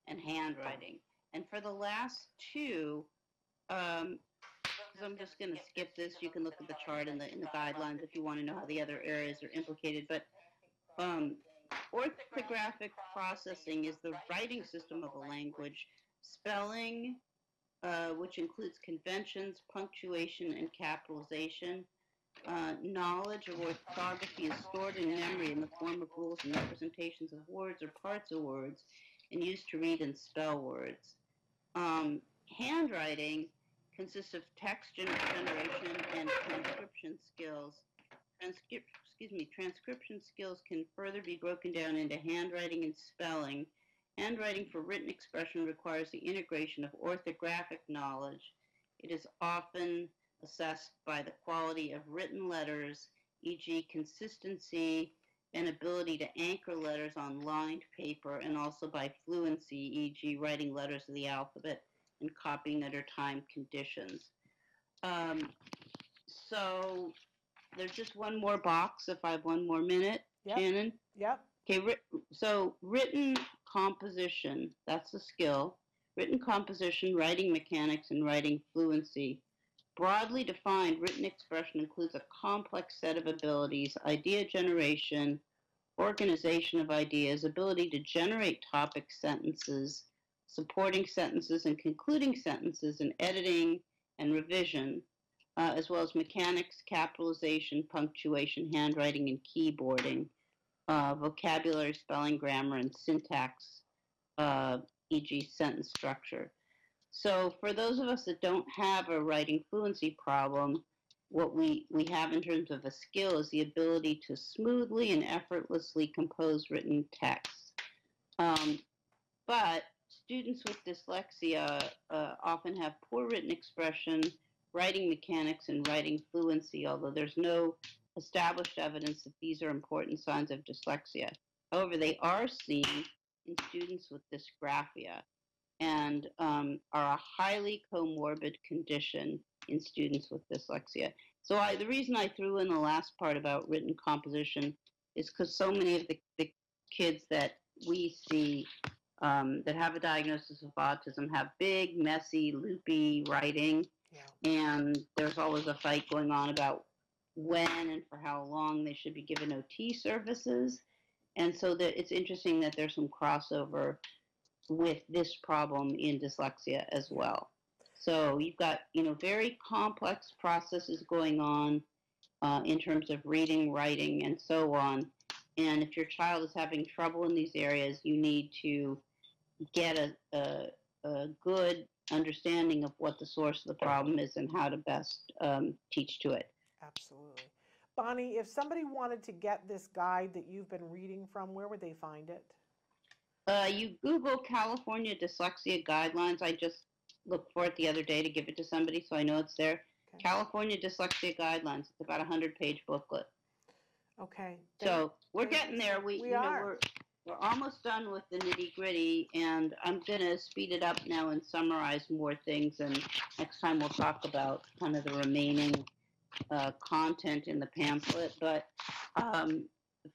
and handwriting. And for the last two, um, so I'm just going to skip this. You can look at the chart in the, in the guidelines if you want to know how the other areas are implicated. But um, orthographic processing is the writing system of a language. Spelling, uh, which includes conventions, punctuation, and capitalization. Uh, knowledge of orthography is stored in memory in the form of rules and representations of words or parts of words and used to read and spell words. Um, handwriting consists of text generation and transcription skills. Transcri excuse me, transcription skills can further be broken down into handwriting and spelling. Handwriting for written expression requires the integration of orthographic knowledge. It is often assessed by the quality of written letters, for example consistency and ability to anchor letters on lined paper, and also by fluency, for example writing letters of the alphabet and copying under time conditions. Um, so there's just one more box, if I have one more minute, yep. Shannon? Yep. Okay, so written composition, that's a skill. Written composition, writing mechanics, and writing fluency. Broadly defined, written expression includes a complex set of abilities: idea generation, organization of ideas, ability to generate topic sentences, supporting sentences and concluding sentences, and editing and revision, uh, as well as mechanics, capitalization, punctuation, handwriting, and keyboarding, uh, vocabulary, spelling, grammar, and syntax, uh, for example sentence structure. So for those of us that don't have a writing fluency problem, what we, we have in terms of a skill is the ability to smoothly and effortlessly compose written text. Um, but students with dyslexia uh, often have poor written expression, writing mechanics, and writing fluency, although there's no established evidence that these are important signs of dyslexia. However, they are seen in students with dysgraphia, and um, are a highly comorbid condition in students with dyslexia. So I, the reason I threw in the last part about written composition is because so many of the, the kids that we see um, that have a diagnosis of autism have big, messy, loopy writing. Yeah. And there's always a fight going on about when and for how long they should be given O T services. And so that it's interesting that there's some crossover with this problem in dyslexia as well. So you've got, you know, very complex processes going on uh, in terms of reading, writing, and so on. And if your child is having trouble in these areas, you need to get a, a, a good understanding of what the source of the problem is and how to best um, teach to it. Absolutely. Bonnie, if somebody wanted to get this guide that you've been reading from, where would they find it? Uh, you Google California Dyslexia Guidelines. I just looked for it the other day to give it to somebody, so I know it's there. Okay. California Dyslexia Guidelines. It's about a hundred-page booklet. Okay. So we're getting there. We, we you know, are. We're, we're almost done with the nitty-gritty, and I'm going to speed it up now and summarize more things, and next time we'll talk about kind of the remaining uh, content in the pamphlet. But um,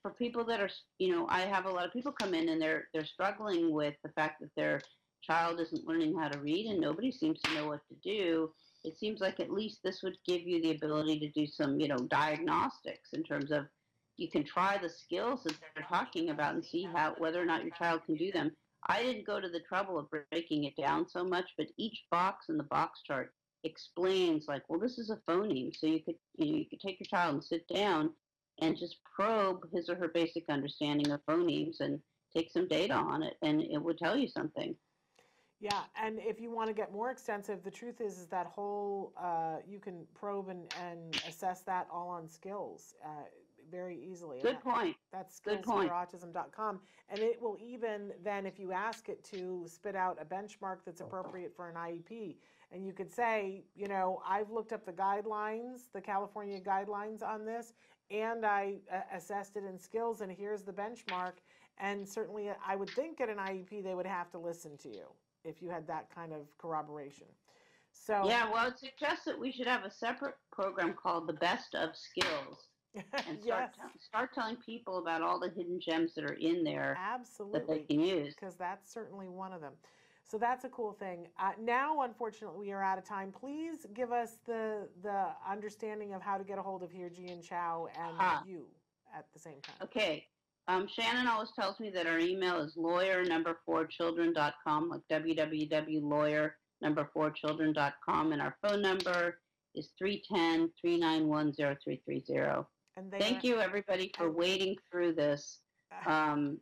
for people that are, you know, I have a lot of people come in, and they're, they're struggling with the fact that their child isn't learning how to read, and nobody seems to know what to do. It seems like at least this would give you the ability to do some, you know, diagnostics in terms of, you can try the skills that they're talking about and see how whether or not your child can do them. I didn't go to the trouble of breaking it down so much, but each box in the box chart explains, like, well, this is a phoneme. So you could, you know, you could take your child and sit down and just probe his or her basic understanding of phonemes and take some data on it, and it would tell you something. Yeah, and if you want to get more extensive, the truth is, is that whole, uh, you can probe and, and assess that all on skills. Uh, very easily. Good point. That's skills for autism dot com. And it will even then, if you ask it to, spit out a benchmark that's appropriate for an I E P. And you could say, you know, I've looked up the guidelines, the California guidelines on this, and I uh, assessed it in skills, and here's the benchmark. And certainly I would think at an I E P they would have to listen to you if you had that kind of corroboration. So yeah, well, it suggests that we should have a separate program called The Best of Skills. And start, yes. start telling people about all the hidden gems that are in there. Absolutely. That they can use. Because that's certainly one of them. So that's a cool thing. Uh, now, unfortunately, we are out of time. Please give us the the understanding of how to get a hold of Hirji and Chow and uh-huh. you at the same time. Okay. Um, Shannon always tells me that our email is lawyer number four children dot com, like w w w dot lawyer number four children dot com, and our phone number is three one zero, three nine one, zero three three zero. And they Thank are, you, everybody, for waiting through this. Um,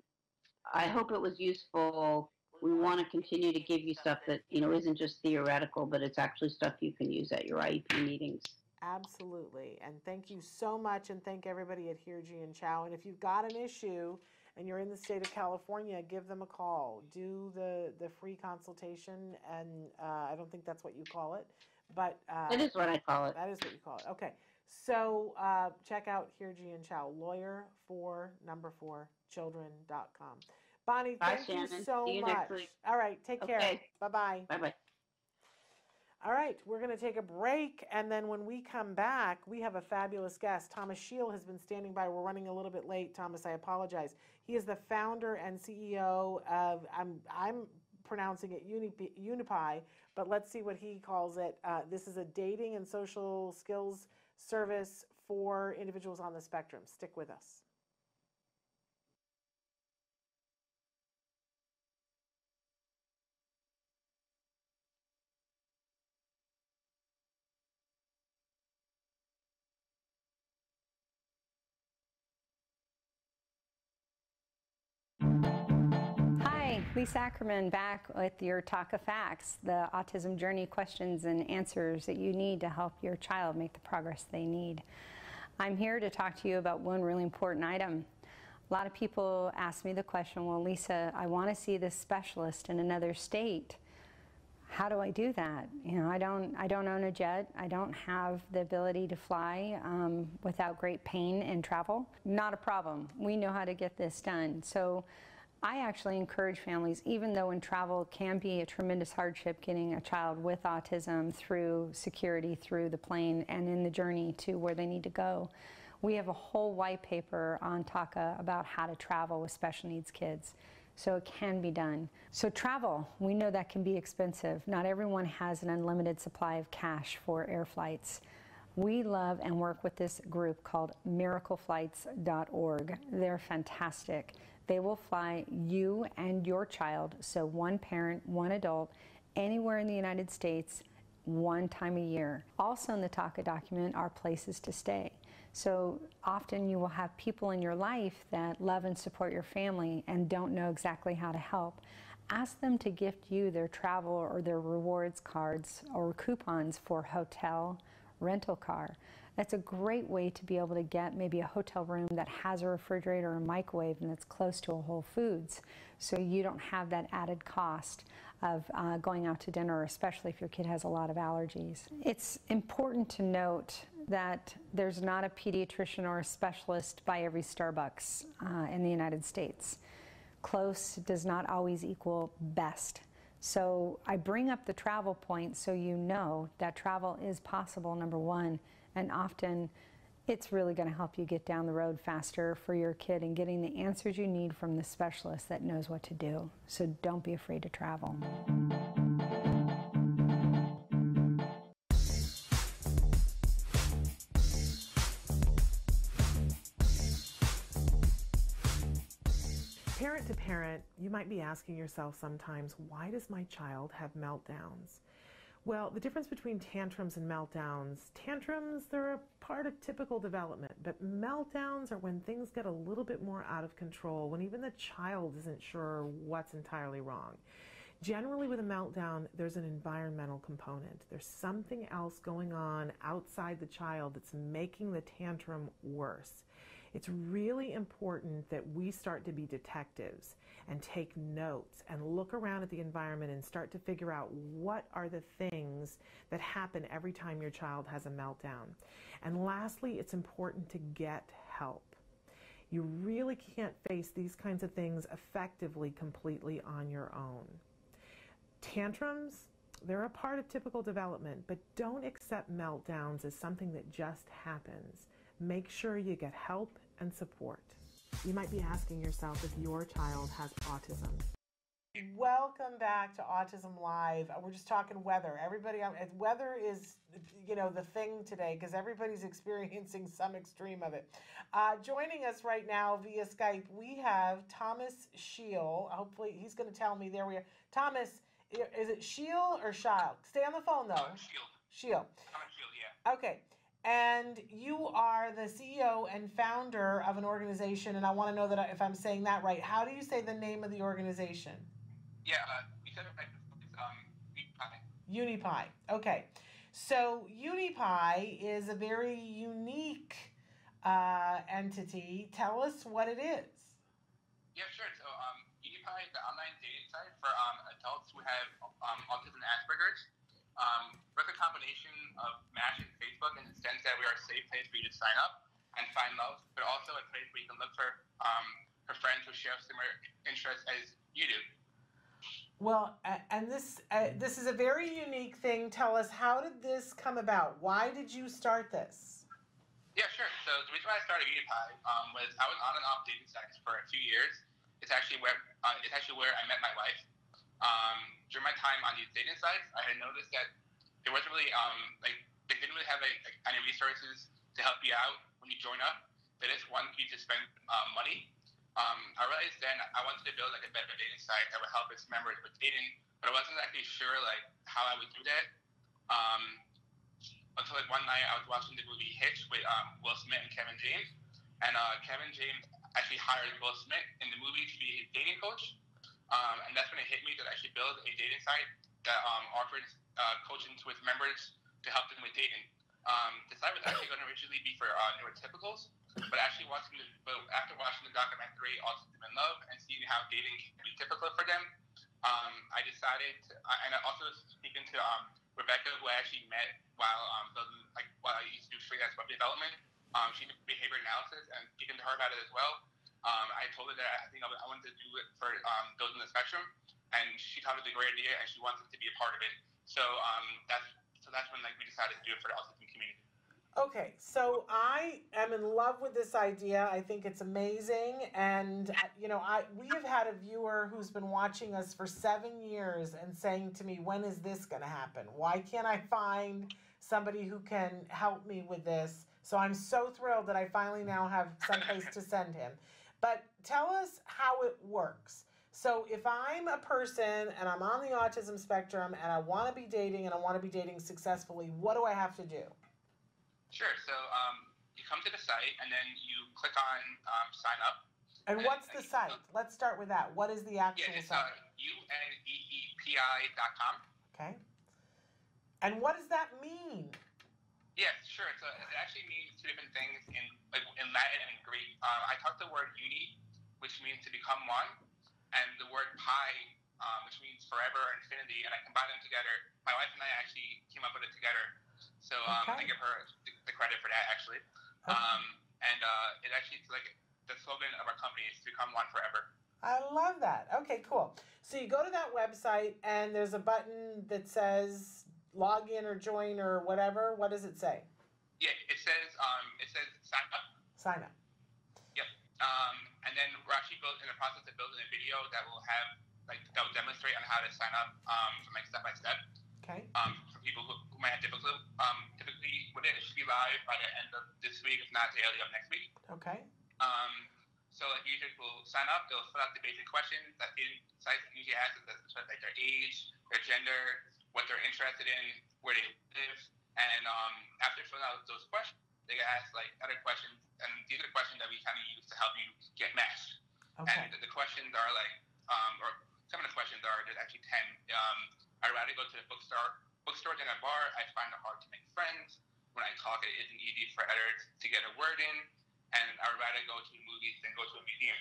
I hope it was useful. We want to continue to give you stuff that, you know, isn't just theoretical, but it's actually stuff you can use at your I E P meetings. Absolutely. And thank you so much, and thank everybody at Hirji and Chow. And if you've got an issue and you're in the state of California, give them a call. Do the, the free consultation, and uh, I don't think that's what you call it. But uh, that is what I call it. That is what you call it. Okay. So uh, check out Hirji and Chow, lawyer for number four children dot com. Bonnie, Bye, thank Shannon. you so you much. All right, take okay. care. Bye bye. Bye bye. All right, we're going to take a break, and then when we come back, we have a fabulous guest. Thomas Scheel has been standing by. We're running a little bit late, Thomas. I apologize. He is the founder and C E O of I'm I'm. pronouncing it Uneepi, but let's see what he calls it. Uh, this is a dating and social skills service for individuals on the spectrum. Stick with us. Lisa Ackerman back with your TACA Facts, the autism journey questions and answers that you need to help your child make the progress they need. I'm here to talk to you about one really important item. A lot of people ask me the question, well, Lisa, I want to see this specialist in another state. How do I do that? You know, I don't, I don't own a jet. I don't have the ability to fly um, without great pain and travel. Not a problem. We know how to get this done. So I actually encourage families, even though in travel can be a tremendous hardship getting a child with autism through security, through the plane, and in the journey to where they need to go. We have a whole white paper on TACA about how to travel with special needs kids. So it can be done. So travel, we know that can be expensive. Not everyone has an unlimited supply of cash for air flights. We love and work with this group called Miracle Flights dot org. They're fantastic. They will fly you and your child, so one parent, one adult, anywhere in the United States, one time a year. Also in the TACA document are places to stay. So often you will have people in your life that love and support your family and don't know exactly how to help. Ask them to gift you their travel or their rewards cards or coupons for hotel, rental car. That's a great way to be able to get maybe a hotel room that has a refrigerator or a microwave and that's close to a Whole Foods, so you don't have that added cost of uh, going out to dinner, especially if your kid has a lot of allergies. It's important to note that there's not a pediatrician or a specialist by every Starbucks uh, in the United States. Close does not always equal best. So I bring up the travel point so you know that travel is possible, number one, and often it's really going to help you get down the road faster for your kid and getting the answers you need from the specialist that knows what to do. So don't be afraid to travel. Parent to parent, you might be asking yourself sometimes, why does my child have meltdowns? Well, the difference between tantrums and meltdowns, tantrums, they're a part of typical development, but meltdowns are when things get a little bit more out of control, when even the child isn't sure what's entirely wrong. Generally with a meltdown, there's an environmental component. There's something else going on outside the child that's making the tantrum worse. It's really important that we start to be detectives and take notes and look around at the environment and start to figure out what are the things that happen every time your child has a meltdown. And lastly, it's important to get help. You really can't face these kinds of things effectively completely on your own. Tantrums, they're a part of typical development, but don't accept meltdowns as something that just happens. Make sure you get help and support. You might be asking yourself if your child has autism. Welcome back to Autism Live. We're just talking weather. Everybody, weather is, you know, the thing today because everybody's experiencing some extreme of it. Uh, joining us right now via Skype, we have Thomas Scheel. Hopefully, he's going to tell me. There we are. Thomas, is it Scheel or Scheel? Stay on the phone, though. Thomas Scheel. Scheel. Thomas Scheel, yeah. Okay. And you are the C E O and founder of an organization, and I want to know that if I'm saying that right. How do you say the name of the organization? Yeah, uh, we said it right before. It's um, Uneepi. Uneepi. Okay. So Uneepi is a very unique uh, entity. Tell us what it is. Yeah, sure. So um, Uneepi is the online dating site for um, adults who have um, autism and Asperger's. Um, we're the combination of Match and Facebook in the sense that we are a safe place for you to sign up and find love, but also a place where you can look for, um, for friends who share similar interests as you do. Well, and this uh, this is a very unique thing. Tell us, how did this come about? Why did you start this? Yeah, sure. So the reason why I started Uneepi um, was I was on and off dating sites for a few years. It's actually where uh, it's actually where I met my wife. Um, during my time on these dating sites, I had noticed that there wasn't really um, like they didn't really have like, like, any resources to help you out when you join up. They just wanted you to spend uh, money. Um, I realized then I wanted to build like a better dating site that would help its members with dating, but I wasn't actually sure like how I would do that. Um, until like one night I was watching the movie Hitch with um, Will Smith and Kevin James, and uh, Kevin James actually hired Will Smith in the movie to be his dating coach, um, and that's when it hit me that I should build a dating site that um, offers uh, coaching to its members to help them with dating. Um, the site was actually going to originally be for uh, neurotypicals. But actually, watching the, but after watching the documentary Autism in Love and seeing how dating can be difficult for them, um, I decided, to, uh, and I also speaking to um, Rebecca, who I actually met while um, building, like while I used to do freelance web development. Um, she did behavior analysis, and speaking to her about it as well. Um, I told her that I think I wanted to do it for um, those in the spectrum, and she thought it was a great idea, and she wanted to be a part of it. So um, that's so that's when like we decided to do it for the autism community. Okay, so I am in love with this idea. I think it's amazing. And, you know, I we have had a viewer who's been watching us for seven years and saying to me, when is this going to happen? Why can't I find somebody who can help me with this? So I'm so thrilled that I finally now have someplace to send him. But tell us how it works. So if I'm a person and I'm on the autism spectrum and I want to be dating and I want to be dating successfully, what do I have to do? Sure. So um, you come to the site, and then you click on um, sign up. And, and what's and the site? Look. Let's start with that. What is the actual yeah, it's, site? U N E E P I dot com. Okay. And what does that mean? Yes, yeah, sure. So it actually means two different things in like, in Latin and in Greek. Um, I taught the word uni, which means to become one, and the word pi, um, which means forever or infinity, and I combined them together. My wife and I actually came up with it together. So um, okay. I give her the credit for that, actually. Okay. Um, and uh, it actually, like, the slogan of our company is to become one forever. I love that. Okay, cool. So you go to that website, and there's a button that says log in or join or whatever. What does it say? Yeah, it says um, it says sign up. Sign up. Yep. Um, and then we're actually build, in the process of building a video that will have, like, that will demonstrate on how to sign up um, from, like, step by step. Okay. Um, for people who, who might have difficulty, um, typically, with it, it should be live by the end of this week, if not the early of next week. Okay. Um, so like users will sign up, they'll fill out the basic questions that the site usually asks, like their age, their gender, what they're interested in, where they live, and um, after filling out those questions, they get asked like other questions, and these are the questions that we kind of use to help you get matched. Okay. And the, the questions are like, um, or some of the questions are, there's actually ten. Um, I'd rather go to the bookstore, bookstore than a bar. I find it hard to make friends. When I talk, it isn't easy for editors to get a word in. And I'd rather go to movies than go to a museum.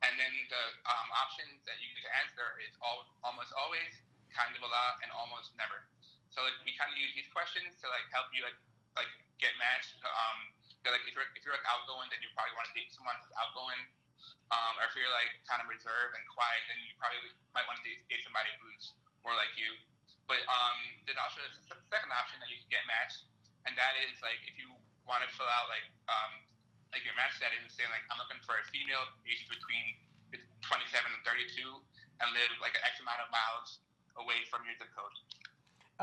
And then the um, options that you get to answer is all, almost always, kind of a lot, and almost never. So like we kind of use these questions to like help you like like get matched. Um, like if you're if you're like outgoing, then you probably want to date someone who's outgoing. Um, or if you're like kind of reserved and quiet, then you probably might want to date, date somebody who's more like you. But um, then also there's a second option that you can get matched, and that is like if you want to fill out like um, like your match setting, saying like I'm looking for a female aged between twenty-seven and thirty-two and live like an X amount of miles away from your zip code.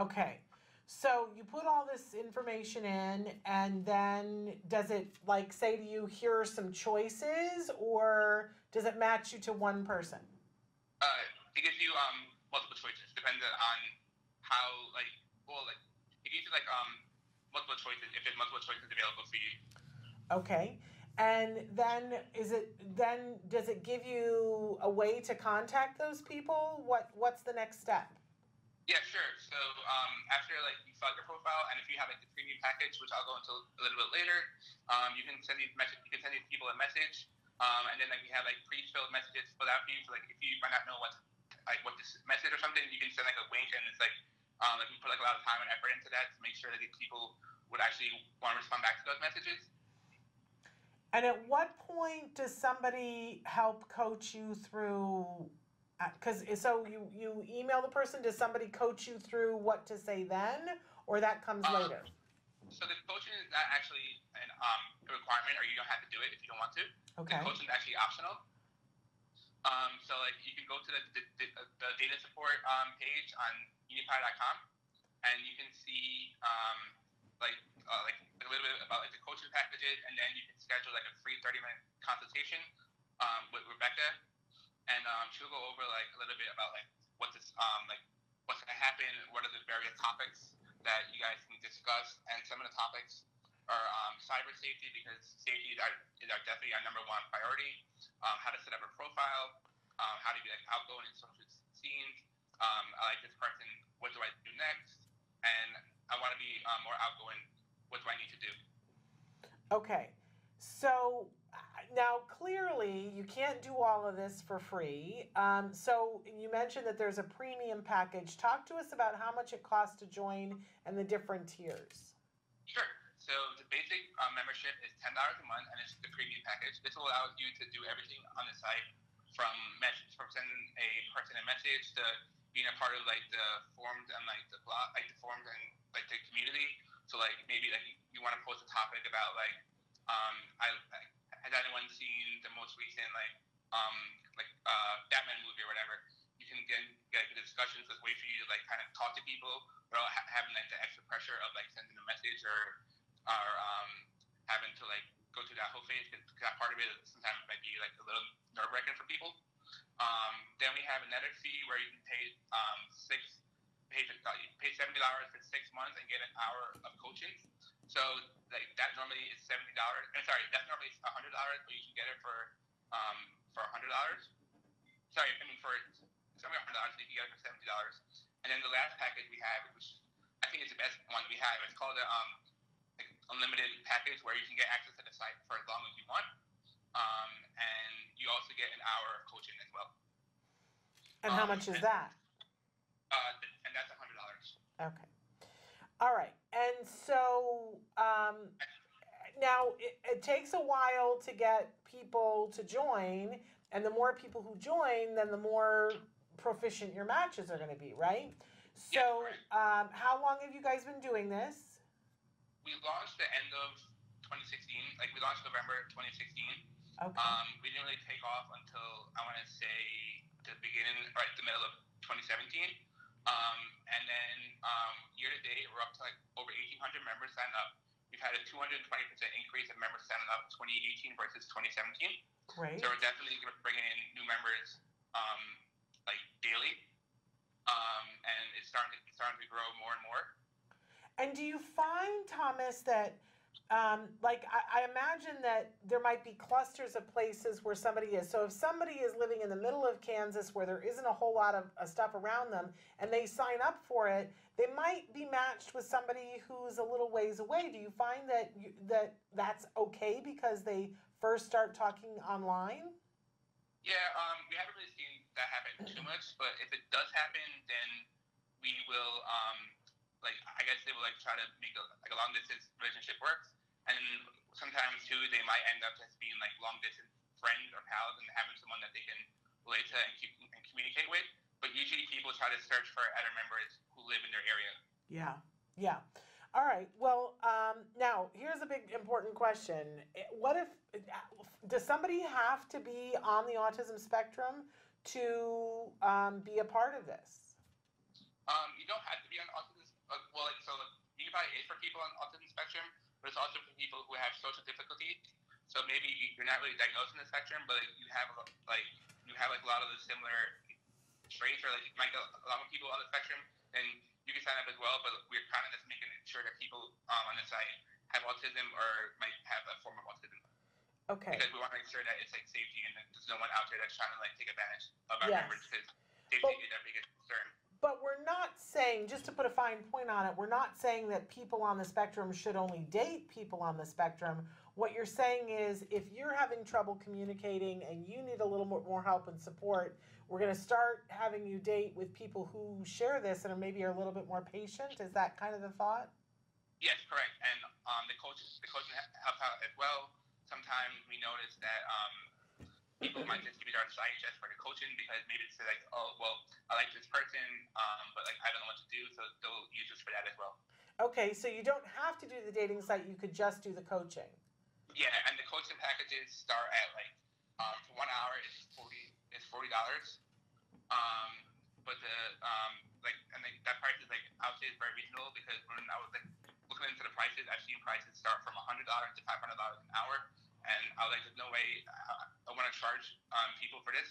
Okay, so you put all this information in, and then does it like say to you, here are some choices, or does it match you to one person? Uh, it gives you um. multiple choices, depending on how, like, well, like, it gives you, like, um, multiple choices, if there's multiple choices available for you. Okay. And then, is it, then, does it give you a way to contact those people? What, what's the next step? Yeah, sure. So, um, after, like, you fill out your profile, and if you have, like, the premium package, which I'll go into a little bit later, um, you can send these message, you can send these people a message, um, and then, like, we have, like, pre-filled messages filled out for you, so, like, if you might not know what's like what this message or something, you can send like a link, and it's like, um, like we put like a lot of time and effort into that to make sure that the people would actually want to respond back to those messages. And at what point does somebody help coach you through? Because uh, so you you email the person. Does somebody coach you through what to say then, or that comes um, later? So the coaching is not actually an um a requirement, or you don't have to do it if you don't want to. Okay. The coaching is actually optional. Um, so, like, you can go to the, the, the, the data support um, page on uneepi dot com, and you can see, um, like, uh, like, a little bit about, like, the coaching packages, and then you can schedule, like, a free thirty-minute consultation um, with Rebecca, and um, she'll go over, like, a little bit about, like, what's this, um, like, what's going to happen, what are the various topics that you guys can discuss, and some of the topics are um, cyber safety, because safety is our, is our definitely our number one priority. Um, how to set up a profile, um, how to be like outgoing in social scenes. Um, I like this person. What do I do next? And I want to be um, more outgoing. What do I need to do? Okay, so now clearly you can't do all of this for free. Um, so you mentioned that there's a premium package. Talk to us about how much it costs to join and the different tiers. Sure. So the basic um, membership is ten dollars a month, and it's the premium package. This will allow you to do everything on the site, from message, from sending a person a message to being a part of like the forums and like the blog, like the forums and like the community. So like maybe like you want to post a topic about, like, um, I, I, has anyone seen the most recent, like, um, like uh, Batman movie or whatever, you can get, get a discussion, so it's a way for you to, like, kind of talk to people without ha having, like, the extra pressure of, like, sending a message or, or um, having to, like, go through that whole phase, because that part of it sometimes might be, like, a little nerve-wracking for people. Um, then we have another fee where you can pay um, six, pay, pay seventy dollars for six months and get an hour of coaching. So like that normally is seventy dollars. I'm sorry, that's normally one hundred dollars, but you can get it for um, for one hundred dollars. Sorry, I mean for it's only one hundred dollars, so you can get it for seventy dollars. And then the last package we have, which I think is the best one we have, it's called the um, like unlimited package, where you can get access to the site for as long as you want. Um, and you also get an hour of coaching as well. And um, how much is and, that? Uh, and that's one hundred dollars. Okay. All right. And so um, now it, it takes a while to get people to join. And the more people who join, then the more proficient your matches are going to be, right? So yeah, right. Um, how long have you guys been doing this? We launched the end of twenty sixteen. Like, we launched November twenty sixteen. Okay. Um, we didn't really take off until, I want to say, the beginning, right, the middle of twenty seventeen. Um, and then um, year to date, we're up to like over eighteen hundred members sign up. We've had a two hundred twenty percent increase in members signing up twenty eighteen versus twenty seventeen. Great. So we're definitely bringing in new members um, like daily. Um, and it's starting, to, it's starting to grow more and more. And do you find, Thomas, that... Um, like, I, I imagine that there might be clusters of places where somebody is. So if somebody is living in the middle of Kansas where there isn't a whole lot of uh, stuff around them and they sign up for it, they might be matched with somebody who's a little ways away. Do you find that you, that that's okay because they first start talking online? Yeah, um, we haven't really seen that happen too much, but if it does happen, then we will, um, like, I guess they will, like, try to make a, like, a long-distance relationship work. And sometimes, too, they might end up just being, like, long-distance friends or pals and having someone that they can relate to and, keep, and communicate with. But usually people try to search for other members who live in their area. Yeah, yeah. All right. Well, um, now, here's a big important question. What if – does somebody have to be on the autism spectrum to um, be a part of this? Um, you don't have to be on the autism spectrum. Well, like, so like, B B I is for people on the autism spectrum, but it's also for people who have social difficulties. So maybe you're not really diagnosed in the spectrum, but you have like you have like a lot of the similar traits, or like you might get a lot of people on the spectrum, and you can sign up as well. But we're kind of just making sure that people um, on the site have autism or might have a form of autism. Okay. Because we want to make sure that it's like safety and that there's no one out there that's trying to like take advantage of our yes. members, because safety but, is our biggest concern. But we're not saying, just to put a fine point on it, we're not saying that people on the spectrum should only date people on the spectrum. What you're saying is if you're having trouble communicating and you need a little more help and support, we're going to start having you date with people who share this and are maybe are a little bit more patient. Is that kind of the thought? Yes, correct. And um, the coaches, the coaching helps out as well. Sometimes we notice that um, people might just give it our site just for the coaching, because maybe it's like, oh, well, I like this person, um, but like I don't know what to do, so they'll use us for that as well. Okay, so you don't have to do the dating site; you could just do the coaching. Yeah, and the coaching packages start at like um, for one hour is forty is forty dollars, um, but the um, like and like, that price is like I would say it's very reasonable, because when I was like looking into the prices, I've seen prices start from a hundred dollars to five hundred dollars an hour. And I was like, there's no way I, I want to charge um, people for this.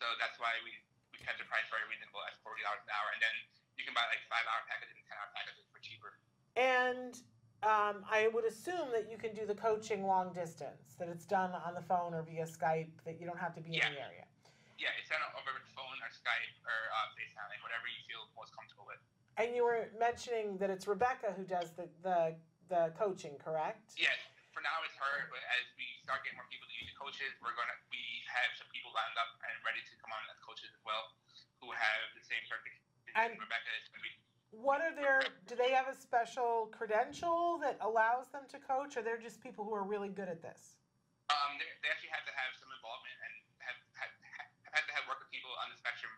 So that's why we, we kept the price very reasonable at forty dollars an hour. And then you can buy like five hour packages and ten hour packages for cheaper. And um, I would assume that you can do the coaching long distance, that it's done on the phone or via Skype, that you don't have to be yeah. in the area. Yeah, it's done over the phone or Skype or uh, FaceTime, like whatever you feel most comfortable with. And you were mentioning that it's Rebecca who does the, the, the coaching, correct? Yes. For now, it's her, but as we start getting more people to use the coaches, we're gonna we have some people lined up and ready to come on as coaches as well, who have the same sort of and Rebecca is gonna be. What are their? Do they have a special credential that allows them to coach, or they're just people who are really good at this? Um, they, they actually have to have some involvement and have have, have had to have worked with people on the spectrum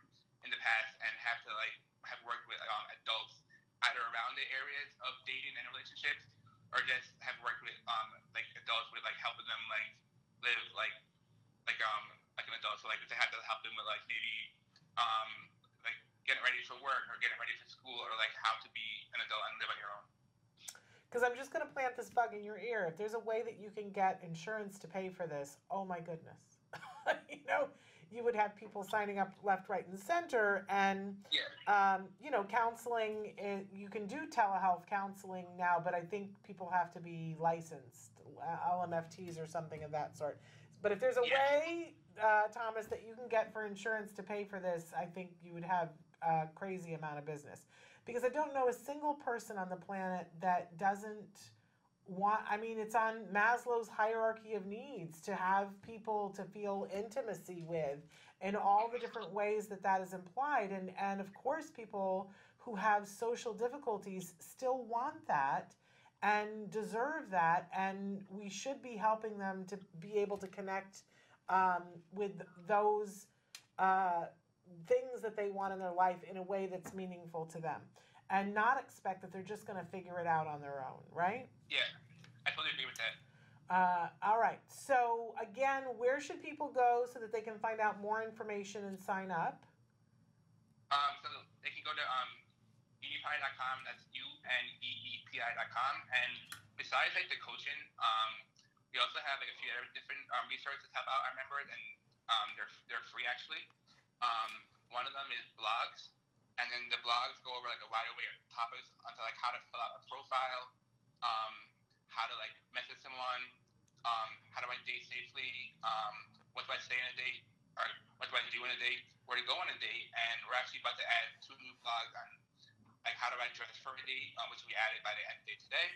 in the past, and have to like have worked with um, adults either around the areas of dating and relationships, or just have like if they had to help them with like maybe um, like getting ready for work or getting ready for school or like how to be an adult and live on your own. Because I'm just going to plant this bug in your ear. If there's a way that you can get insurance to pay for this, oh my goodness. You know, you would have people signing up left, right, and center. And, yeah. um, you know, counseling, is, you can do telehealth counseling now, but I think people have to be licensed, L M F Ts or something of that sort. But if there's a yeah. way, uh, Thomas, that you can get for insurance to pay for this, I think you would have a crazy amount of business. Because I don't know a single person on the planet that doesn't want, I mean, it's on Maslow's hierarchy of needs to have people to feel intimacy with in all the different ways that that is implied. And, and of course, people who have social difficulties still want that and deserve that. And we should be helping them to be able to connect um, with those uh, things that they want in their life in a way that's meaningful to them. And not expect that they're just going to figure it out on their own, right? Yeah, I totally agree with that. Uh, all right. So, again, where should people go so that they can find out more information and sign up? Um, so they can go to um, uneepi dot com. That's U N E E P I dot com. And besides, like, the coaching, um, we also have, like, a few different um, resources to help out our members, and um, they're, they're free, actually. Um, one of them is blogs. And then the blogs go over like a wide array of topics onto like how to fill out a profile, um, how to like message someone, um, how do I date safely, um, what do I say in a date, or what do I do in a date, where to go on a date, and we're actually about to add two new blogs on like how do I dress for a date, um, which we added by the end of the day today,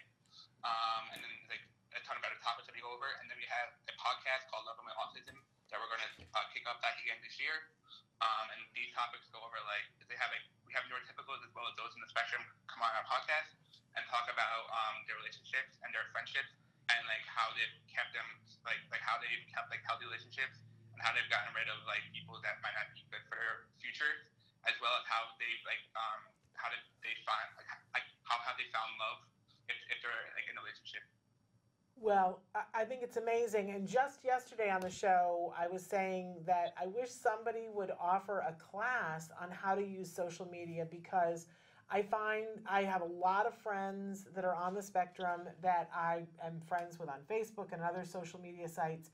um, and then like a ton of other topics that we go over, and then we have a podcast called Love and My Autism that we're going to uh, kick off back again this year. Um, and these topics go over, like, if they have, like, we have neurotypicals as well as those in the spectrum come on our podcast and talk about um, their relationships and their friendships and, like, how they've kept them, like, like how they've kept, like, healthy relationships and how they've gotten rid of, like, people that might not be good for their future, as well as how they've, like, um, how did they find, like, like how have they found love if, if they're, like, in a relationship. Well, I think it's amazing. And just yesterday on the show, I was saying that I wish somebody would offer a class on how to use social media, because I find I have a lot of friends that are on the spectrum that I am friends with on Facebook and other social media sites.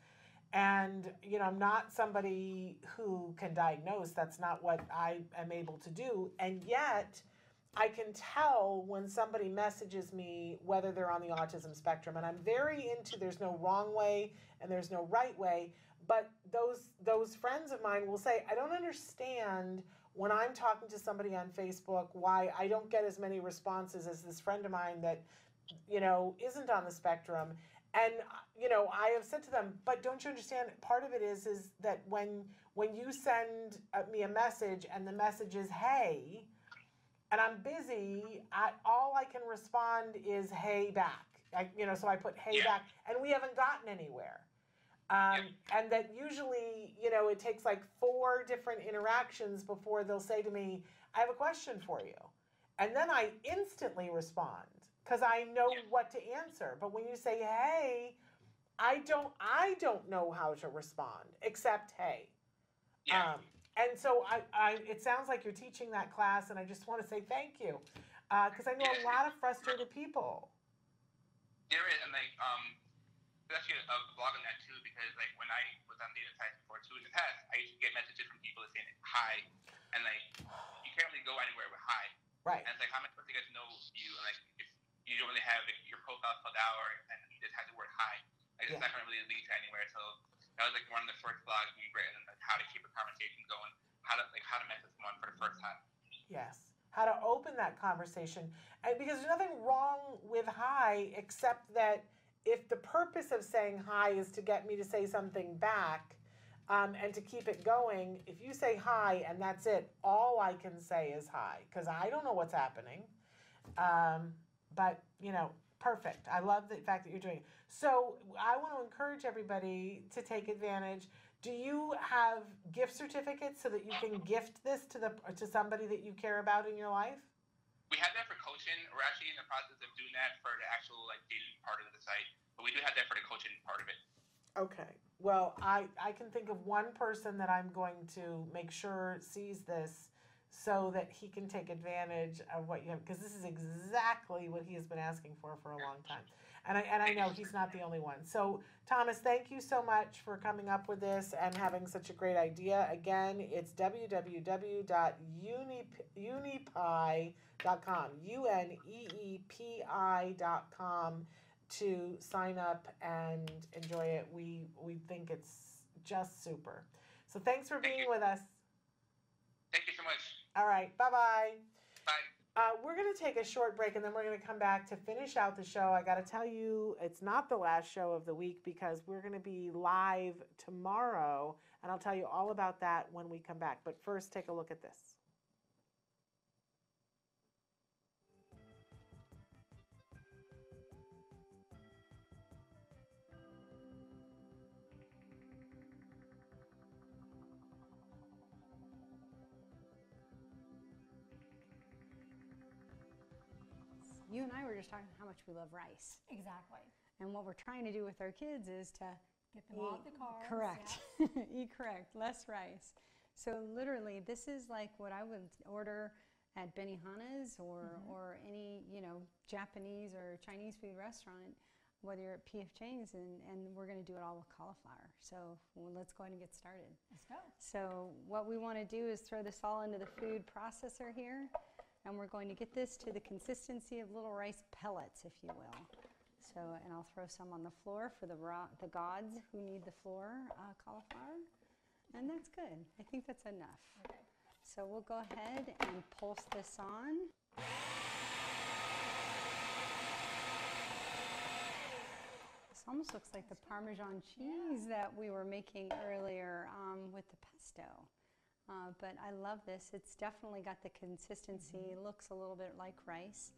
And, you know, I'm not somebody who can diagnose. That's not what I am able to do. And yet, I can tell when somebody messages me whether they're on the autism spectrum, and I'm very into there's no wrong way and there's no right way, but those those friends of mine will say, I don't understand when I'm talking to somebody on Facebook why I don't get as many responses as this friend of mine that, you know, isn't on the spectrum. And, you know, I have said to them, but don't you understand, part of it is is that when when you send me a message and the message is, hey, and I'm busy, I, all I can respond is, hey, back. I, you know, so I put, hey, yeah. back. And we haven't gotten anywhere. Um, yep. And that usually, you know, it takes like four different interactions before they'll say to me, I have a question for you. And then I instantly respond because I know yep. what to answer. But when you say, hey, I don't, I don't know how to respond except, hey. Yeah. Um, And so I, I, it sounds like you're teaching that class, and I just want to say thank you, because uh, I know yeah, a lot of frustrated people. There is, and like, um, there's actually a, a blog on that too, because like when I was on data science before too in the past, I used to get messages from people saying hi, and like you can't really go anywhere with hi. Right. And it's like, how am I supposed to get to know you? And like, if you don't really have like, your profile filled out, or and you just have the word hi, like it's yeah. not going to really lead to anywhere. So. That was like one of the first blogs we've written, like how to keep a conversation going, how to like how to message someone for the first time. Yes, how to open that conversation, and because there's nothing wrong with hi, except that if the purpose of saying hi is to get me to say something back, um, and to keep it going, if you say hi and that's it, all I can say is hi because I don't know what's happening, um, but you know. Perfect. I love the fact that you're doing it. So I want to encourage everybody to take advantage. Do you have gift certificates so that you can gift this to the to somebody that you care about in your life? We have that for coaching. We're actually in the process of doing that for the actual like dating part of the site, but we do have that for the coaching part of it. Okay. Well, I, I can think of one person that I'm going to make sure sees this so that he can take advantage of what you have, because this is exactly what he has been asking for for a long time. And I, and I know he's not the only one. So, Thomas, thank you so much for coming up with this and having such a great idea. Again, it's w w w dot uneepi dot com, U N E E P I dot com, to sign up and enjoy it. We, we think it's just super. So thanks for being with us. Thank you so much. All right. Bye-bye. Bye. Uh, we're going to take a short break, and then we're going to come back to finish out the show. I got to tell you, it's not the last show of the week, because we're going to be live tomorrow, and I'll tell you all about that when we come back. But first, take a look at this. You and I were just talking about how much we love rice. Exactly. And what we're trying to do with our kids is to get them off the carbs. Correct. Yeah. Eat correct. Less rice. So literally, this is like what I would order at Benihana's or mm-hmm. or any you know Japanese or Chinese food restaurant, whether you're at P F Chang's, and and we're going to do it all with cauliflower. So well, let's go ahead and get started. Let's go. So what we want to do is throw this all into the food processor here. And we're going to get this to the consistency of little rice pellets, if you will. So, and I'll throw some on the floor for the raw, the gods who need the floor uh, cauliflower. And that's good. I think that's enough. Okay. So we'll go ahead and pulse this on. This almost looks like the Parmesan cheese that we were making earlier um, with the pesto. Uh, but I love this. It's definitely got the consistency. Mm-hmm. It looks a little bit like rice.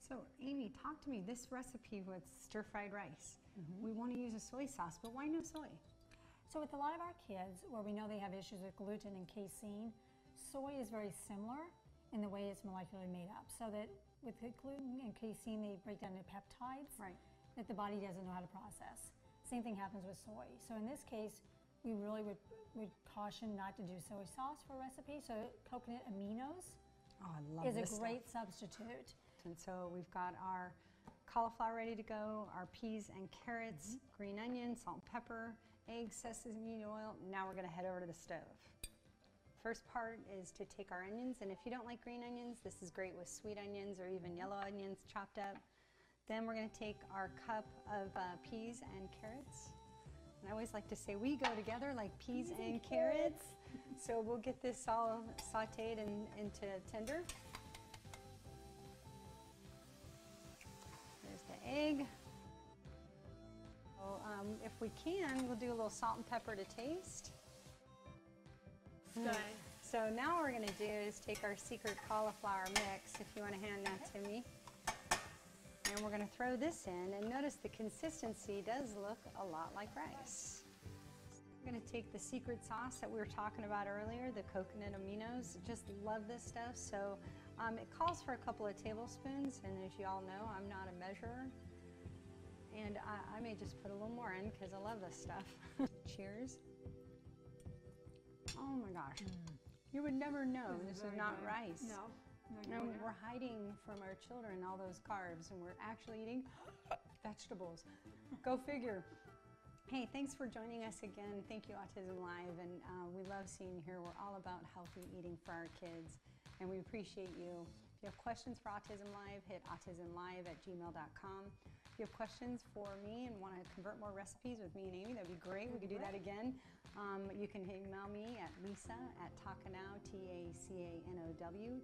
So, Amy, talk to me. This recipe with stir-fried rice, mm-hmm. we want to use a soy sauce, but why no soy? So with a lot of our kids, where we know they have issues with gluten and casein, soy is very similar in the way it's molecularly made up. So that with the gluten and casein, they break down into peptides right. that the body doesn't know how to process. Same thing happens with soy. So in this case, we really would, would caution not to do soy sauce for a recipe. So coconut aminos oh, I love is a great stuff. substitute. And so we've got our cauliflower ready to go, our peas and carrots, mm-hmm. green onion, salt and pepper, eggs, sesame oil. Now we're going to head over to the stove. First part is to take our onions, and if you don't like green onions, this is great with sweet onions or even yellow onions chopped up. Then we're going to take our cup of uh, peas and carrots. And I always like to say we go together like peas and carrots. So we'll get this all sauteed and into tender. There's the egg. Well, um, if we can, we'll do a little salt and pepper to taste. Mm. So now what we're going to do is take our secret cauliflower mix, if you want to hand that to me. And we're going to throw this in, and notice the consistency does look a lot like rice. We're going to take the secret sauce that we were talking about earlier, the coconut aminos. Just love this stuff. So um, it calls for a couple of tablespoons, and as you all know, I'm not a measurer. And I, I may just put a little more in because I love this stuff. Cheers. Oh my gosh. Mm. You would never know this, this is, is not good. rice. No. No, we're hiding from our children all those carbs, and we're actually eating vegetables. Go figure. Hey, thanks for joining us again. Thank you, Autism Live, and uh, we love seeing you here. We're all about healthy eating for our kids, and we appreciate you. If you have questions for Autism Live, hit autism live at gmail dot com. If you have questions for me and want to convert more recipes with me and Amy, that'd be great. We could do that again. Um, you can email me at lisa at tacanow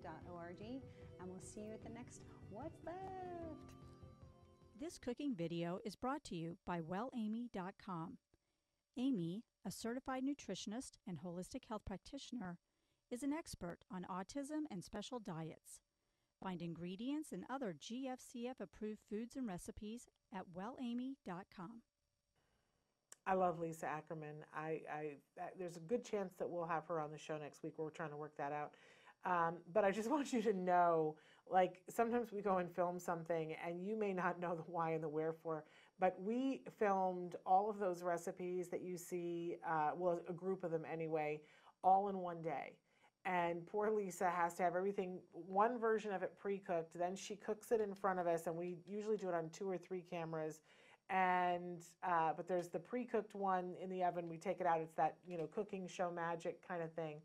dot org, and we'll see you at the next What's Left. This cooking video is brought to you by well amy dot com. Amy, a certified nutritionist and holistic health practitioner, is an expert on autism and special diets. Find ingredients and other G F C F-approved foods and recipes at well amy dot com. I love Lisa Ackerman. I, I, there's a good chance that we'll have her on the show next week. We're trying to work that out. Um, but I just want you to know, like, sometimes we go and film something, and you may not know the why and the wherefore, But we filmed all of those recipes that you see, uh, well, a group of them anyway, all in one day. And poor Lisa has to have everything, one version of it pre-cooked, then she cooks it in front of us, and we usually do it on two or three cameras. And uh, but there's the pre-cooked one in the oven. We take it out. It's that, you know, cooking show magic kind of thing.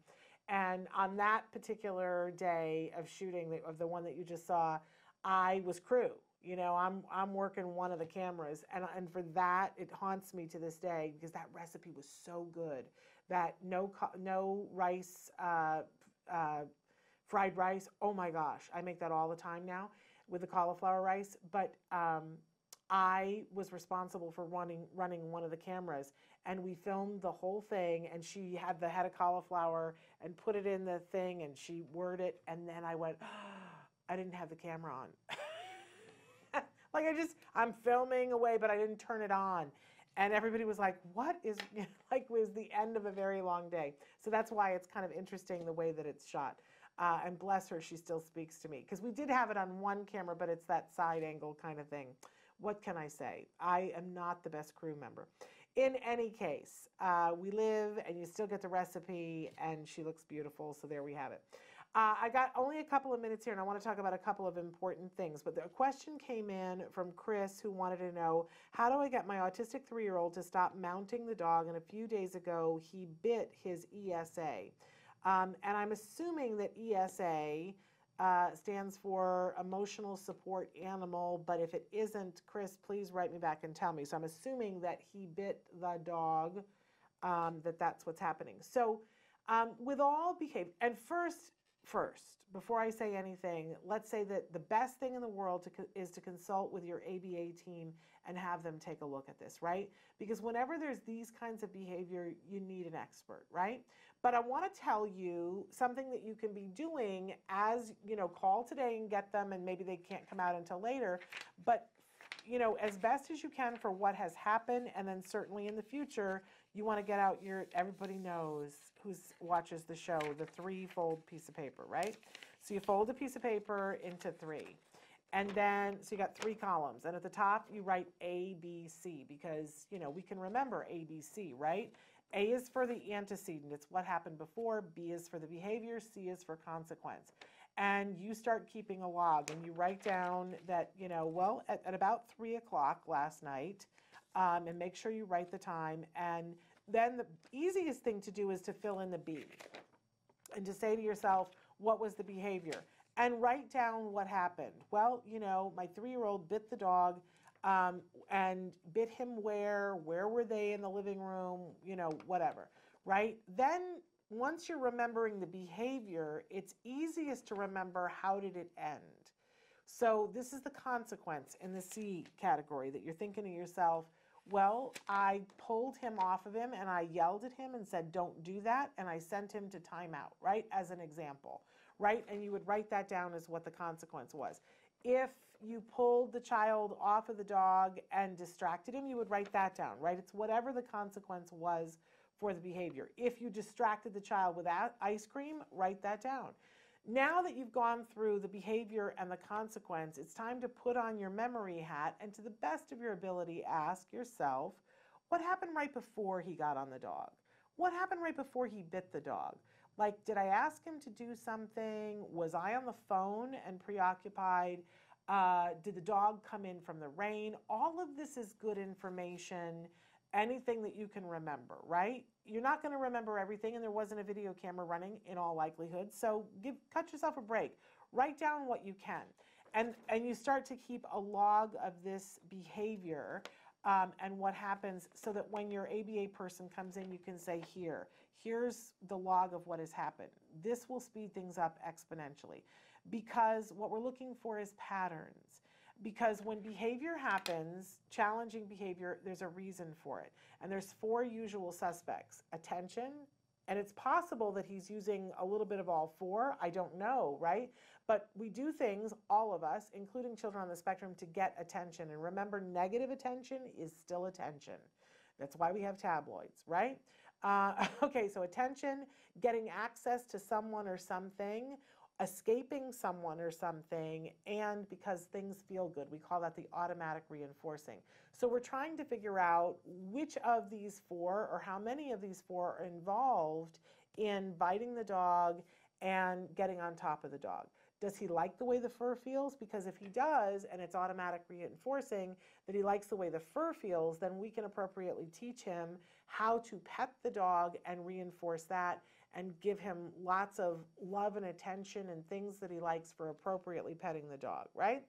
And on that particular day of shooting, of the one that you just saw, I was crew. You know, I'm I'm working one of the cameras, and and for that it haunts me to this day, because that recipe was so good. That no no rice uh, uh, fried rice. Oh my gosh, I make that all the time now with the cauliflower rice. But um, I was responsible for running running one of the cameras, and we filmed the whole thing. And she had the head of cauliflower and put it in the thing, and she worded it. And then I went, oh, I didn't have the camera on. Like I just, I'm filming away, but I didn't turn it on. And everybody was like, what is, like was the end of a very long day. So that's why it's kind of interesting the way that it's shot. Uh, and bless her, she still speaks to me. Because we did have it on one camera, but it's that side angle kind of thing. What can I say? I am not the best crew member. In any case, uh, we live and you still get the recipe, and she looks beautiful. So there we have it. Uh, I got only a couple of minutes here, and I want to talk about a couple of important things. But the question came in from Chris, who wanted to know, how do I get my autistic three-year-old to stop mounting the dog? And a few days ago, he bit his E S A. Um, and I'm assuming that E S A uh, stands for Emotional Support Animal. But if it isn't, Chris, please write me back and tell me. So I'm assuming that he bit the dog, um, that that's what's happening. So um, with all behavior, and first... First, before I say anything, let's say that the best thing in the world to, is to consult with your A B A team and have them take a look at this, right? Because whenever there's these kinds of behavior, you need an expert, right? But I want to tell you something that you can be doing as, you know, call today and get them, and maybe they can't come out until later. But, you know, as best as you can for what has happened, and then certainly in the future, you want to get out your, everybody knows who watches the show, the three-fold piece of paper, right? So you fold a piece of paper into three. And then, so you got three columns. And at the top, you write A, B, C, because, you know, we can remember A, B, C, right? A is for the antecedent. It's what happened before. B is for the behavior. C is for consequence. And you start keeping a log, and you write down that, you know, well, at, at about three o'clock last night, Um, and make sure you write the time. And then the easiest thing to do is to fill in the B and to say to yourself, what was the behavior? And write down what happened. Well, you know, my three-year-old bit the dog, um, and bit him where? Where were they in the living room? You know, whatever, right? Then once you're remembering the behavior, it's easiest to remember how did it end. So this is the consequence in the C category, that you're thinking to yourself, well, I pulled him off of him, and I yelled at him and said, don't do that. And I sent him to timeout, right? As an example, right? And you would write that down as what the consequence was. If you pulled the child off of the dog and distracted him, you would write that down, right? It's whatever the consequence was for the behavior. If you distracted the child with ice cream, write that down. Now that you've gone through the behavior and the consequence, it's time to put on your memory hat and, to the best of your ability, ask yourself, what happened right before he got on the dog? What happened right before he bit the dog? Like, did I ask him to do something? Was I on the phone and preoccupied? Uh, did the dog come in from the rain? All of this is good information, anything that you can remember, right? You're not going to remember everything, and there wasn't a video camera running in all likelihood. So give, cut yourself a break. Write down what you can. And, and you start to keep a log of this behavior um, and what happens, so that when your A B A person comes in, you can say, here, here's the log of what has happened. This will speed things up exponentially, because what we're looking for is patterns. Because when behavior happens, challenging behavior, there's a reason for it. And there's four usual suspects. Attention, and it's possible that he's using a little bit of all four. I don't know, right? But we do things, all of us, including children on the spectrum, to get attention. And remember, negative attention is still attention. That's why we have tabloids, right? Uh, okay, so attention, getting access to someone or something, escaping someone or something, and because things feel good. We call that the automatic reinforcing. So we're trying to figure out which of these four or how many of these four are involved in biting the dog and getting on top of the dog. Does he like the way the fur feels? Because if he does, and it's automatic reinforcing that he likes the way the fur feels, then we can appropriately teach him how to pet the dog and reinforce that and give him lots of love and attention and things that he likes for appropriately petting the dog, right?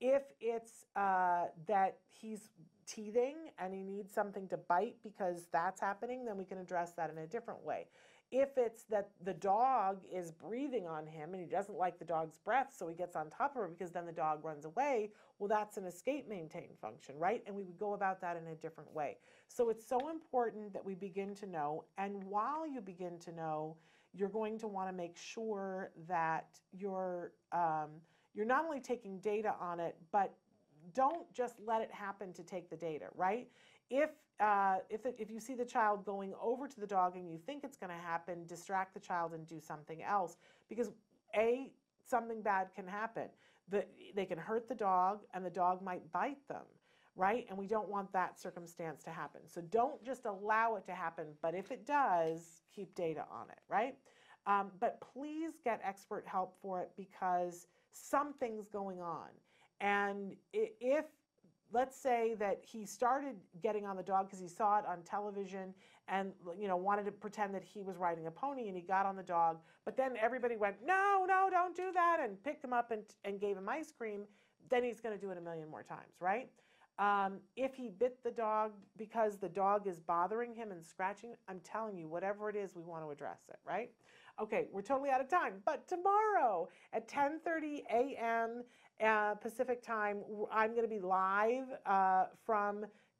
If it's uh, that he's teething and he needs something to bite because that's happening, then we can address that in a different way. If it's that the dog is breathing on him and he doesn't like the dog's breath, so he gets on top of her because then the dog runs away, well, that's an escape maintain function, right? And we would go about that in a different way. So it's so important that we begin to know, and while you begin to know, you're going to want to make sure that you're, um, you're not only taking data on it, but don't just let it happen to take the data, right? If, uh, if, it, if you see the child going over to the dog and you think it's going to happen, distract the child and do something else, because A, something bad can happen. The, they can hurt the dog and the dog might bite them, right? And we don't want that circumstance to happen. So don't just allow it to happen, but if it does, keep data on it, right? Um, but please get expert help for it, because something's going on. And if, let's say that he started getting on the dog because he saw it on television and, you know, wanted to pretend that he was riding a pony and he got on the dog, but then everybody went, no, no, don't do that, and picked him up and, and gave him ice cream, then he's going to do it a million more times, right? Um, if he bit the dog because the dog is bothering him and scratching, I'm telling you, whatever it is, we want to address it, right? Okay, we're totally out of time, but tomorrow at ten thirty a m Uh, Pacific time, I'm going to be live uh, from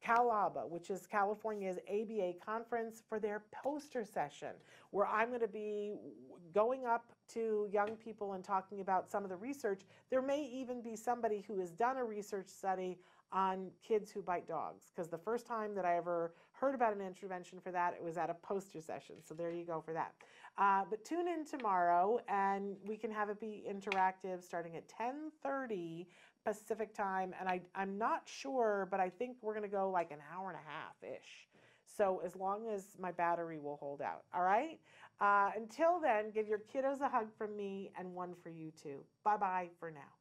CalABA, which is California's A B A conference, for their poster session, where I'm going to be going up to young people and talking about some of the research. There may even be somebody who has done a research study on kids who bite dogs, because the first time that I ever heard about an intervention for that, it was at a poster session. So there you go for that. Uh, but tune in tomorrow, and we can have it be interactive starting at ten thirty Pacific time. And I, I'm not sure, but I think we're going to go like an hour and a half-ish. So as long as my battery will hold out. All right? Uh, until then, give your kiddos a hug from me, and one for you too. Bye-bye for now.